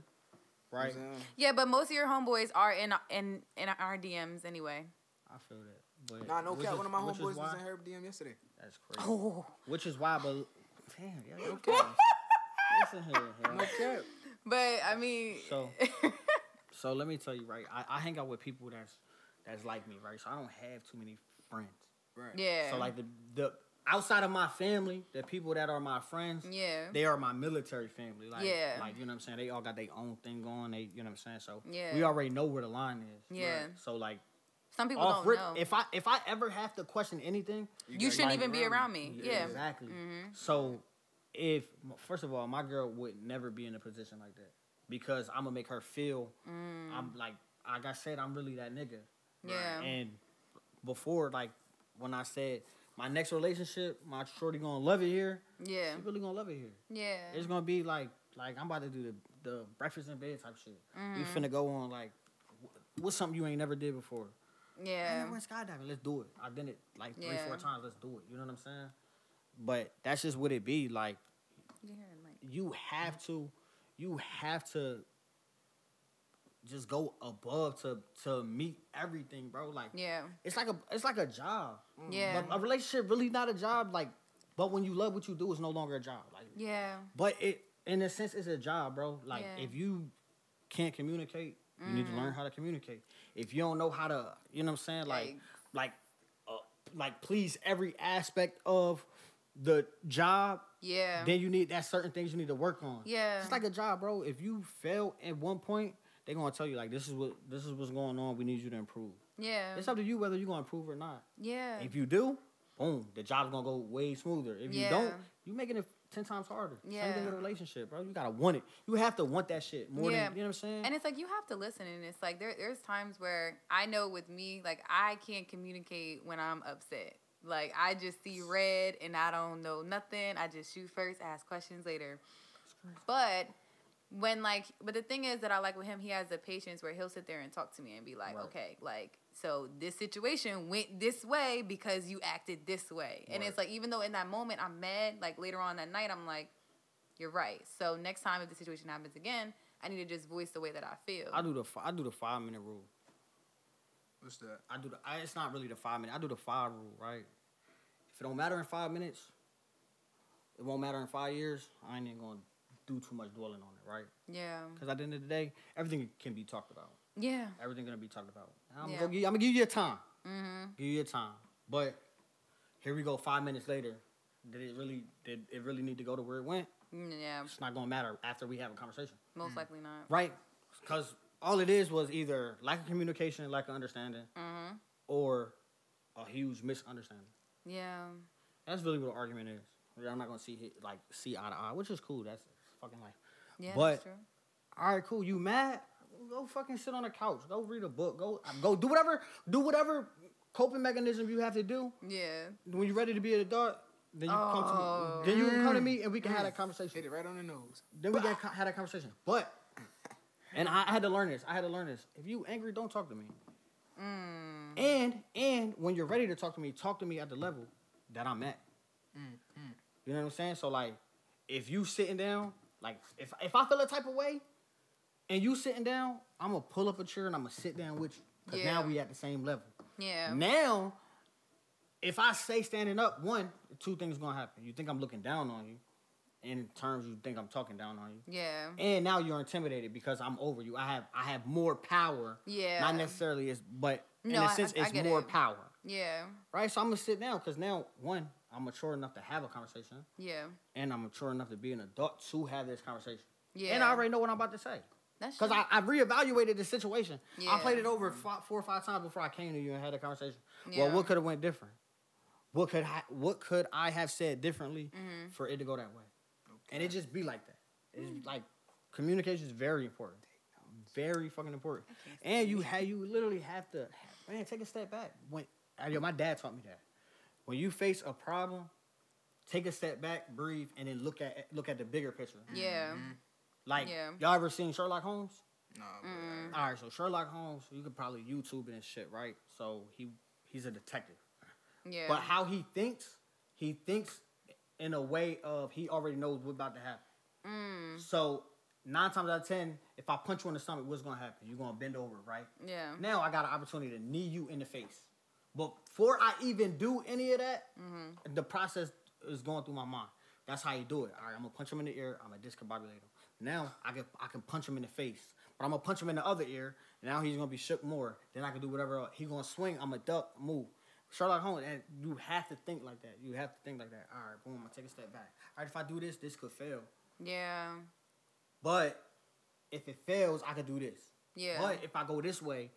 right? Exactly. Yeah, but most of your homeboys are in in, in our D Ms anyway. I feel that. But nah, no cap. Is, one of my homeboys was in her D M yesterday. That's crazy. Oh. Which is why, but damn, yeah, okay. Listen here, no cap. But I mean, so so let me tell you, right? I, I hang out with people that's that's like me, right? So I don't have too many friends, right? Yeah. So like the the outside of my family, the people that are my friends, yeah, they are my military family, like yeah. like you know what I'm saying. They all got their own thing going. They you know what I'm saying. So yeah. we already know where the line is. Yeah. Right? So like. Some people Off don't rip, know. If I if I ever have to question anything, you, you shouldn't like, even be around me. me. Yeah, yeah, exactly. Mm-hmm. So, if first of all, my girl would never be in a position like that because I'm gonna make her feel mm. I'm like like I said I'm really that nigga. Yeah. And before, like when I said my next relationship, my shorty gonna love it here. Yeah. She really gonna love it here. Yeah. It's gonna be like like I'm about to do the the breakfast in bed type shit. Mm. We finna go on like what's something you ain't never did before. Yeah, I went skydiving. Let's do it. I've done it like three, yeah. four times. Let's do it. You know what I'm saying? But that's just what it be. Like, yeah, like you have to, you have to just go above to to meet everything, bro. Like, yeah, it's like a it's like a job. Yeah, like, a relationship really not a job. Like, but when you love what you do, it's no longer a job. Like, yeah, but it in a sense it's a job, bro. Like, yeah. if you can't communicate. You need to learn how to communicate. If you don't know how to, you know what I'm saying, like, like, uh, like, please every aspect of the job. Yeah. Then you need that certain things you need to work on. Yeah. It's like a job, bro. If you fail at one point, they're gonna tell you like, this is what this is what's going on. We need you to improve. Yeah. It's up to you whether you're gonna improve or not. Yeah. If you do, boom, the job's gonna go way smoother. If you yeah. don't, you're making it ten times harder. Yeah. Same thing with a relationship, bro. You gotta want it. You have to want that shit more yeah. than, you know what I'm saying? And it's like, you have to listen. And it's like, there, there's times where I know with me, like, I can't communicate when I'm upset. Like, I just see red and I don't know nothing. I just shoot first, ask questions later. But when, like, but the thing is that I like with him, he has the patience where he'll sit there and talk to me and be like, right. okay, like, so this situation went this way because you acted this way. And right. it's like, even though in that moment I'm mad, like later on that night, I'm like, you're right. So next time if the situation happens again, I need to just voice the way that I feel. I do the I do the five minute rule. What's that? I do the. I, it's not really the five minute. I do the five rule, right? If it don't matter in five minutes, it won't matter in five years. I ain't even gonna do too much dwelling on it, right? Yeah. Because at the end of the day, everything can be talked about. Yeah. Everything gonna be talked about. I'm, yeah. gonna, give you, I'm gonna give you your time. Mm-hmm. Give you your time. But here we go five minutes later. Did it really did it really need to go to where it went? Yeah. It's not gonna matter after we have a conversation. Most mm-hmm. likely not. Right? Because all it is was either lack of communication, lack of understanding, mm-hmm. or a huge misunderstanding. Yeah. That's really what an argument is. I'm not gonna see hit, like see eye to eye, which is cool. That's fucking life. Yeah, but, that's true. All right, cool. You mad? Go fucking sit on the couch. Go read a book. Go go do whatever do whatever coping mechanism you have to do. Yeah. When you're ready to be an adult, Then you oh, come to me. Then you can come to me and we can mm. have that conversation. Hit it right on the nose. Then we can have that conversation. But and I, I had to learn this. I had to learn this. If you angry, don't talk to me. Mm. And and when you're ready to talk to me, talk to me at the level that I'm at. Mm. Mm. You know what I'm saying? So like, if you sitting down, like if if I feel a type of way, and you sitting down, I'm gonna pull up a chair and I'm gonna sit down with you. Cause yeah. now we at the same level. Yeah. Now, if I say standing up, one, two things gonna happen. You think I'm looking down on you. In terms, you think I'm talking down on you. Yeah. And now you're intimidated because I'm over you. I have I have more power. Yeah. Not necessarily as, but no, in a I, sense, I, I it's more it. power. Yeah. Right. So I'm gonna sit down because now, one, I'm mature enough to have a conversation. Yeah. And I'm mature enough to be an adult to have this conversation. Yeah. And I already know what I'm about to say. Because I, I reevaluated the situation. Yeah. I played it over five, four or five times before I came to you and had a conversation. Yeah. Well, what could have went different? What could I, what could I have said differently mm-hmm. for it to go that way? Okay. And it just be like that. It's mm. like communication is very important, very fucking important. And you have you literally have to man take a step back. When yo, my dad taught me that. When you face a problem, take a step back, breathe, and then look at look at the bigger picture. Yeah. Mm-hmm. Like, yeah. y'all ever seen Sherlock Holmes? No. Mm. All right, so Sherlock Holmes, you could probably YouTube and shit, right? So he he's a detective. Yeah. But how he thinks, he thinks in a way of he already knows what's about to happen. Mm. So nine times out of ten, if I punch you in the stomach, what's going to happen? You're going to bend over, right? Yeah. Now I got an opportunity to knee you in the face. But before I even do any of that, mm-hmm. the process is going through my mind. That's how you do it. All right, I'm going to punch him in the ear. I'm going to discombobulate him. Now I can I can punch him in the face, but I'm gonna punch him in the other ear. And now he's gonna be shook more. Then I can do whatever else. He's gonna swing. I'm gonna duck, move. Sherlock Holmes, and you have to think like that. You have to think like that. All right, boom. I take a step back. All right, if I do this, this could fail. Yeah. But if it fails, I could do this. Yeah. But if I go this way,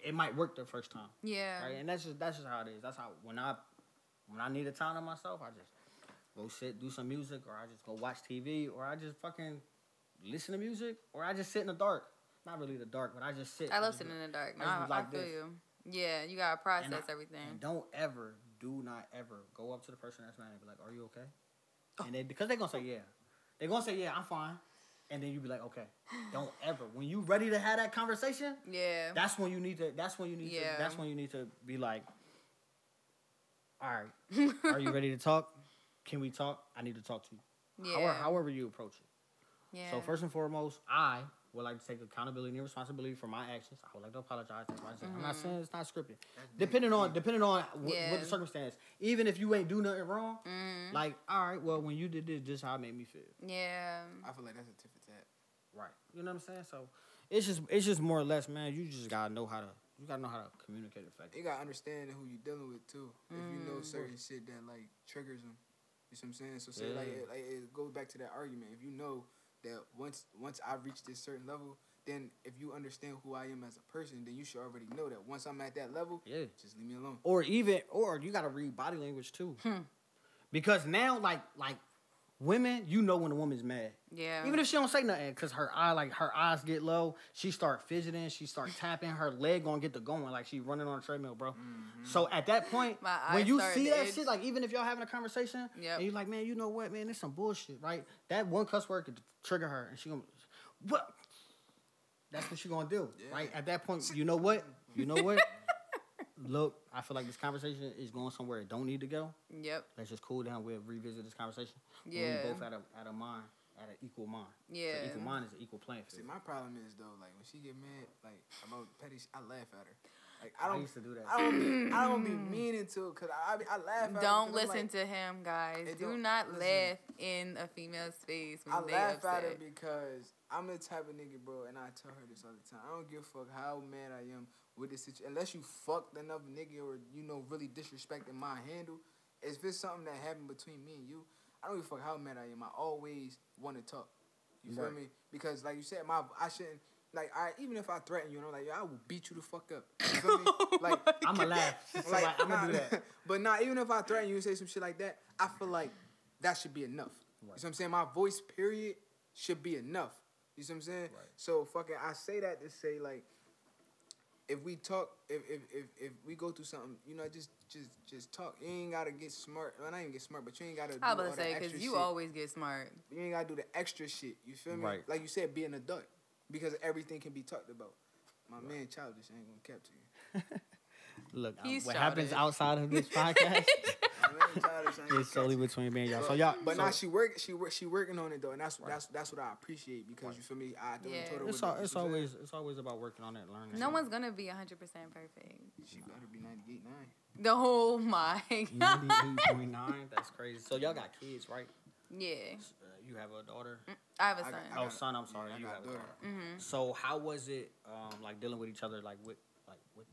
it might work the first time. Yeah. Right, and that's just that's just how it is. That's how when I when I need a time to myself, I just go sit, do some music, or I just go watch T V, or I just fucking listen to music, or I just sit in the dark. Not really the dark, but I just sit. I love sitting in the dark. No, I, like I feel this. you. Yeah, you gotta process and I, everything. And don't ever, do not ever go up to the person that's mad and be like, "Are you okay?" Oh. And they because they're gonna say yeah, they're gonna say yeah, I'm fine. And then you be like, okay. Don't ever. When you ready to have that conversation, yeah, that's when you need to. That's when you need yeah. to. That's when you need to be like, all right, are you ready to talk? Can we talk? I need to talk to you. Yeah. However, however you approach it. Yeah. So first and foremost, I would like to take accountability and responsibility for my actions. I would like to apologize. Mm-hmm. I'm not saying it's not scripted. Depending on depending on w- yeah. what the circumstance. Even if you ain't do nothing wrong, mm-hmm. like, all right, well, when you did this, this is how it made me feel. Yeah. I feel like that's a tit for tat. Right. You know what I'm saying? So it's just it's just more or less, man, you just gotta know how to you gotta know how to communicate effectively. You gotta understand who you're dealing with too. Mm-hmm. If you know certain shit that like triggers them. You see what I'm saying? So say yeah. like, it, like it goes back to that argument. If you know that once once I reach this certain level, then if you understand who I am as a person, then you should already know that once I'm at that level, yeah. just leave me alone. Or even, or you gotta read body language too, hmm. because now like like women, you know when a woman's mad, yeah. even if she don't say nothing, cause her eye like her eyes get low, she start fidgeting, she start tapping, her leg gonna get to going like she running on a treadmill, bro. Mm-hmm. So at that point, when you see that itch. shit, like even if y'all having a conversation, yep. and you like, man, you know what, man, this some bullshit, right? That one cuss word could trigger her, and she gonna, what? That's what she gonna do, yeah. right? At that point, you know what, you know what. Look, I feel like this conversation is going somewhere it don't need to go. Yep. Let's just cool down. We'll revisit this conversation. Yeah. We both at a at a mind, at an equal mind. Yeah. So equal mind is an equal playing field. See, my problem is though, like when she get mad, like about petty, I laugh at her. Like I don't I used to do that. I don't be, I don't be meaning to, cause I I, I laugh. At don't her listen like, to him, guys. Do not listen. laugh in a female's face when I they laugh upset. At her because I'm the type of nigga, bro, and I tell her this all the time. I don't give a fuck how mad I am. With this situation, unless you fucked another nigga or, you know, really disrespecting my handle, if it's something that happened between me and you, I don't give a fuck how mad I am. I always want to talk. You right. feel me? Because, like you said, my I shouldn't, like, I even if I threaten you, and I'm like, yo, I will beat you the fuck up. You feel me? Like, I'm going to laugh. Like, like, I'm going to do that. But nah, even if I threaten you and say some shit like that, I feel like that should be enough. Right. You know what I'm saying? My voice, period, should be enough. You know what I'm saying? Right. So, fucking, I say that to say, like, if we talk, if if if, if we go through something, you know, just just just talk. You ain't gotta get smart. Well, not even get smart, but you ain't gotta. Do I was gonna say because you shit. Always get smart. You ain't gotta do the extra shit. You feel me? Right. Like you said, be an adult because everything can be talked about. My right. man, childish ain't gonna cap to you. Look, um, what happens outside of this podcast is solely between me and y'all. So y'all, but so, now she work, she work, she working on it though, and that's right. that's that's what I appreciate because right. you feel me. I don't yeah. total. It's, all, it's always it's always about working on it, learning. No one's gonna be a hundred percent perfect. She no. better be ninety eight nine. The whole my ninety eight point nine. That's crazy. So y'all got kids, right? Yeah. Uh, you have a daughter? I have a son. I got, I got, oh, son. I'm sorry. Yeah, you have a daughter. Mm-hmm. So how was it, um, like dealing with each other, like with like with.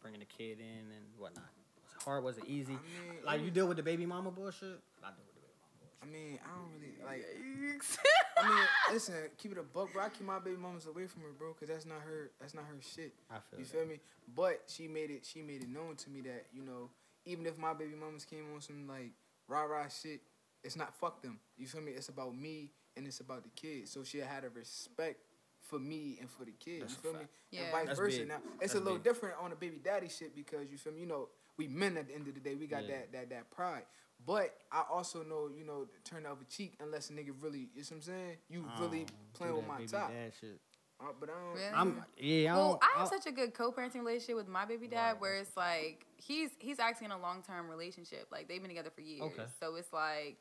bringing the kid in and whatnot? Was it hard? Was it easy? I mean, like, you deal with the baby mama bullshit? I deal with the baby mama bullshit. I mean, I don't really, like... I mean, listen, keep it a buck, bro. I keep my baby mamas away from her, bro, because that's not her, that's not her shit. I feel You that. feel me? But she made it She made it known to me that, you know, even if my baby mamas came on some, like, rah-rah shit, it's not fuck them. You feel me? It's about me, and it's about the kid. So she had a respect for me and for the kids, that's you feel me? Yeah. And vice that's versa. Big. Now, it's that's a little big. different on the baby daddy shit because, you feel me, you know, we men at the end of the day, we got yeah. that that that pride. But I also know, you know, to turn the other cheek unless a nigga really, you know what I'm saying? You I really playing with my baby top. Dad shit. Uh, but I don't. Really? I'm, yeah, I don't, well, I have I'll, such a good co-parenting relationship with my baby dad right. where it's like, he's, he's actually in a long-term relationship. Like, they've been together for years. Okay. So it's like...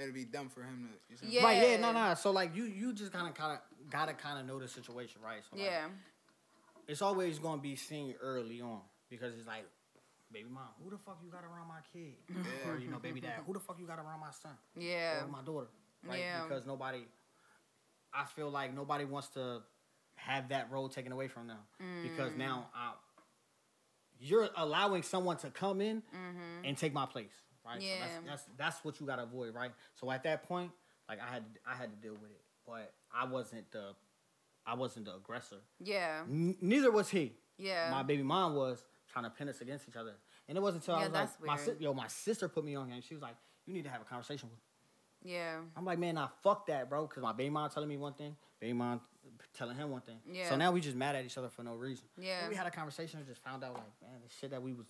It'll be dumb for him to... You know? yeah. Right, yeah, no, no. So, like, you you just kind of kind of got to kind of know the situation, right? So, like, yeah. It's always going to be seen early on because it's like, baby mom, who the fuck you got around my kid? Yeah. Or, you know, baby dad, who the fuck you got around my son? Yeah. Or my daughter? Right? Yeah. Because nobody... I feel like nobody wants to have that role taken away from them mm. because now I, you're allowing someone to come in mm-hmm. and take my place. Right? Yeah. So that's, that's that's what you gotta avoid, right? So at that point, like I had I had to deal with it, but I wasn't the I wasn't the aggressor. Yeah. N- neither was he. Yeah. My baby mom was trying to pin us against each other, and it wasn't until yeah, I was like, weird. my si- yo, my sister put me on him. She was like, "You need to have a conversation with him." Yeah. I'm like, man, I nah, fuck that, bro, because my baby mom telling me one thing, baby mom telling him one thing. Yeah. So now we just mad at each other for no reason. Yeah. And we had a conversation and just found out like, man, the shit that we was.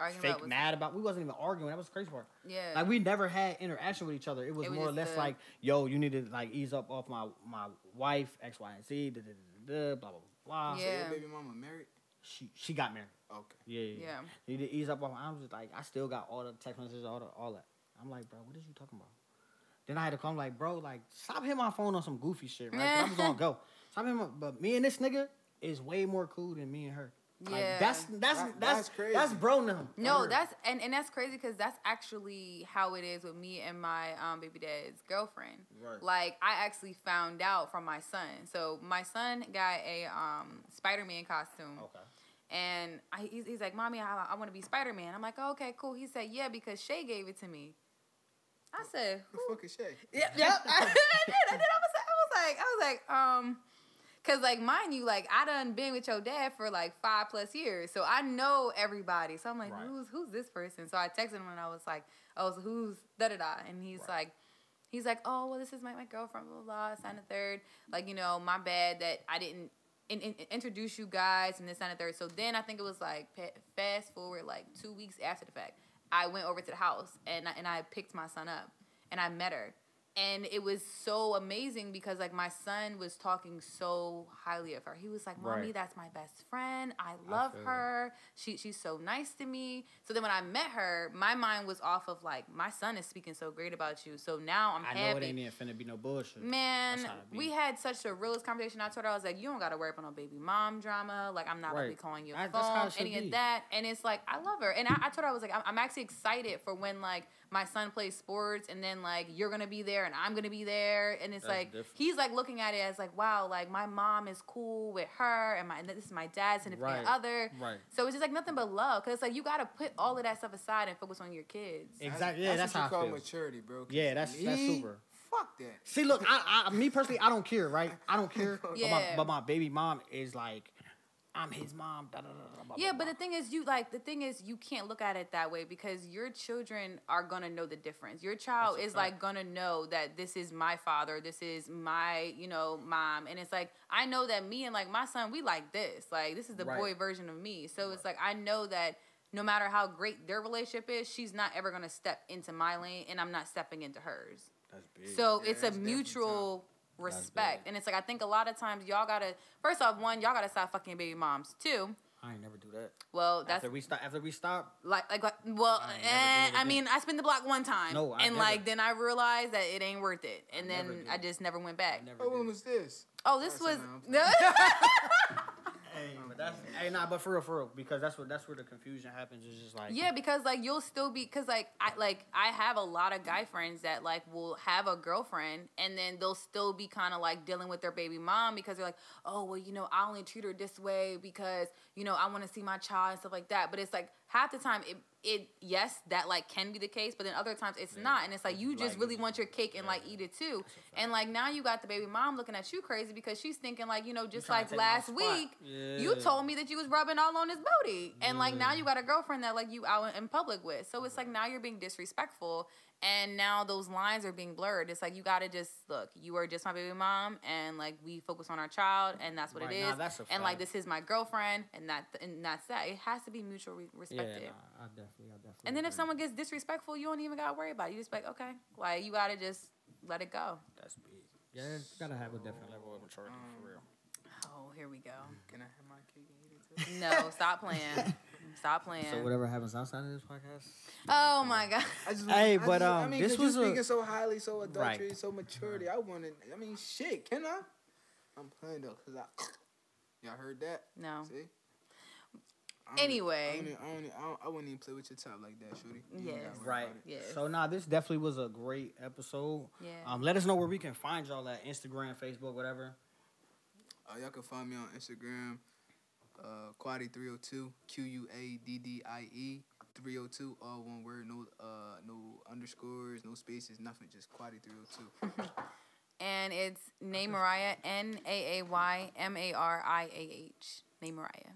Arguing fake about mad about. We wasn't even arguing. That was the crazy part. Yeah. Like, we never had interaction with each other. It was, it was more or less the, like, yo, you need to, like, ease up off my, my wife, X, Y, and Z, da, da, da, da, blah, blah, blah. Yeah. So your baby mama married? She she got married. Okay. Yeah, yeah, yeah. You need to ease up off my... I was just like, I still got all the text messages, all, the, all that. I'm like, bro, what is you talking about? Then I had to call him, like, bro, like, stop hitting my phone on some goofy shit, right? I was gonna go. Stop hitting my... But me and this nigga is way more cool than me and her. Like, yeah, that's that's that, that's that's, crazy. that's bro now. No, that's and, and that's crazy because that's actually how it is with me and my um baby dad's girlfriend. Right. Like, I actually found out from my son. So my son got a um Spider-Man costume. Okay. And I, he's he's like, "Mommy, I, I want to be Spider-Man." I'm like, "Oh, okay, cool." He said, "Yeah, because Shay gave it to me." I said, "Who the fuck is Shay?" Yep, yep. I did. I did. I was like, I was like, I was like, um. Because, like, mind you, like, I done been with your dad for, like, five plus years. So, I know everybody. So, I'm like, right. who's who's this person? So, I texted him, and I was like, oh, so who's da-da-da? And he's right. like, he's like, oh, well, this is my, my girlfriend, blah, blah, blah, sign a third. Like, you know, my bad that I didn't in, in, introduce you guys and this, sign a third. So, then I think it was, like, fast forward, like, two weeks after the fact, I went over to the house, and I, and I picked my son up, and I met her. And it was so amazing because, like, my son was talking so highly of her. He was like, Mommy, right. that's my best friend. I love I her. She She's so nice to me. So then when I met her, my mind was off of, like, my son is speaking so great about you. So now I'm I happy. I know it ain't even finna be no bullshit. Man, we had such a realist conversation. I told her, I was like, you don't got to worry about no baby mom drama. Like, I'm not right. going to be calling your I, phone, any be. of that. And it's like, I love her. And I, I told her, I was like, I'm, I'm actually excited for when, like, my son plays sports, and then, like, you're going to be there, and I'm going to be there. And it's, that's like, different. He's, like, looking at it as, like, wow, like, my mom is cool with her, and my and this is my dad's and right. the other. Right. So it's just, like, nothing but love. Because it's, like, you got to put all of that stuff aside and focus on your kids. Exactly. Yeah, that's, that's, that's what how you I call feel. maturity, bro. Yeah, that's, me, that's super. Fuck that. See, look, I, I, me personally, I don't care, right? I don't care. yeah. But my, but my baby mom is, like, I'm his mom. Da, da, da, da, blah, yeah, blah, but blah. The thing is, you like the thing is, you can't look at it that way because your children are gonna know the difference. Your child That's is like gonna know that this is my father, this is my, you know, mom, and it's like I know that me and like my son, we like this. Like this is the right. boy version of me. So right. it's like I know that no matter how great their relationship is, she's not ever gonna step into my lane, and I'm not stepping into hers. That's big. So yeah, it's a mutual. Respect. And it's like I think a lot of times y'all gotta first off one y'all gotta stop fucking baby moms. Two, I ain't never do that. Well, that's after we stop. After we stop, like like, like well, I, and, I mean, I spent the block one time, no, I and never. Like then I realized that it ain't worth it, and I then I just never went back. Never oh, when was this? Oh, this was. Hey, but that's hey, nah, but for real, for real, because that's what that's where the confusion happens. Is just like yeah, because like you'll still be, cause like I like I have a lot of guy friends that like will have a girlfriend and then they'll still be kind of like dealing with their baby mom because they're like, oh well, you know, I only treat her this way because you know I want to see my child and stuff like that. But it's like half the time it it yes that like can be the case, but then other times it's yeah. not, and it's like you just like, really want your cake and yeah. like eat it too, and like now you got the baby mom looking at you crazy because she's thinking like you know just like last week. Yeah. You told me that you was rubbing all on his booty. And, like, now you got a girlfriend that, like, you out in public with. So it's, like, now you're being disrespectful. And now those lines are being blurred. It's like, you got to just, look, you are just my baby mom. And, like, we focus on our child. And that's what right, it is. Nah, that's and, like, this is my girlfriend. And, that, and that's that. It has to be mutually respected. Yeah, nah, I definitely, I definitely. And then agree. If someone gets disrespectful, you don't even got to worry about it. You just like, okay. Like, you got to just let it go. That's big. Yeah, you got to have a different level of maturity, um, for real. Oh, here we go. Can I have my cake and eat it too? No, stop playing. Stop playing. So whatever happens outside of this podcast. Oh my god. I just, hey, I but just, um, I mean, this was speaking a... so highly, so adultery, right. so maturity. I wanted. I mean, shit. Can I? I'm playing though, cause I. Y'all heard that? No. See. I anyway, even, I, even, I, even, I wouldn't even play with your top like that, shorty. Yes, right. Yes. So nah, this definitely was a great episode. Yeah. Um, let us know where we can find y'all at Instagram, Facebook, whatever. Uh, y'all can find me on Instagram, uh, Quaddie three oh two, Q U A D D I E, three oh two, all one word, no uh, no underscores, no spaces, nothing, just Quaddie three oh two. And it's Naymariah, N A A Y M A R I A H, Naymariah.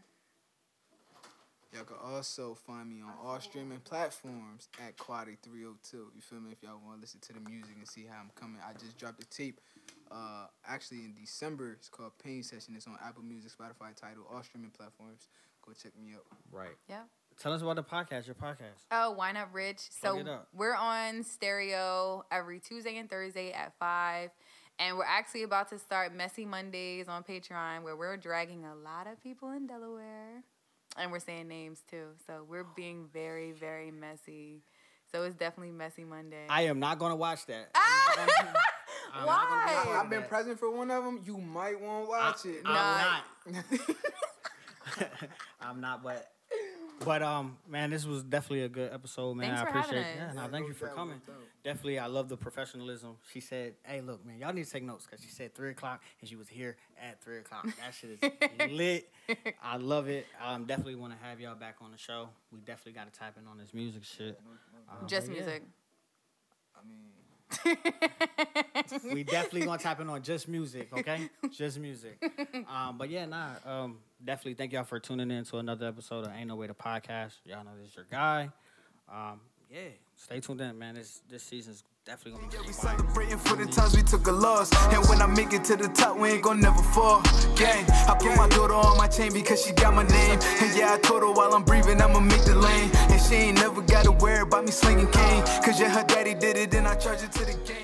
Y'all can also find me on all streaming platforms at Quaddie three oh two, you feel me, if y'all want to listen to the music and see how I'm coming. I just dropped a tape. Uh, actually in December, it's called Pain Session. It's on Apple Music, Spotify, Tidal, all streaming platforms. Go check me out. Right. Yeah. Tell us about the podcast, your podcast. Oh, Why Not Rich? So we're on stereo every Tuesday and Thursday at five. And we're actually about to start Messy Mondays on Patreon where we're dragging a lot of people in Delaware. And we're saying names too. So we're being very, very messy. So it's definitely Messy Monday. I am not going to watch that. I'm not gonna- I'm Why? Be I've been that. Present for one of them. You might want to watch I, it. I'm no. not. I'm not, but but um, man, this was definitely a good episode, man. Thanks I for appreciate. Having yeah, us. No, yeah, thank you for coming. Definitely, I love the professionalism. She said, "Hey, look, man, y'all need to take notes because she said three o'clock and she was here at three o'clock. That shit is lit. I love it. I um, definitely want to have y'all back on the show. We definitely got to tap in on this music shit. Um, Just music. Yeah. I mean." We definitely gonna tap in on just music, okay? Just music. Um, but yeah, nah. Um, definitely thank y'all for tuning in to another episode of Ain't No Way to Podcast. Y'all know this is your guy. Um, yeah, stay tuned in, man. This this season's definitely gonna be. Yeah, we celebrating for the times we took a loss, and when I make it to the top, we ain't gonna never fall. Gang, I put my daughter on my chain because she got my name, and yeah, I told her while I'm breathing, I'ma make the lane. She ain't never gotta worry about me slinging cane, cause yeah, her daddy did it and I charge it to the game.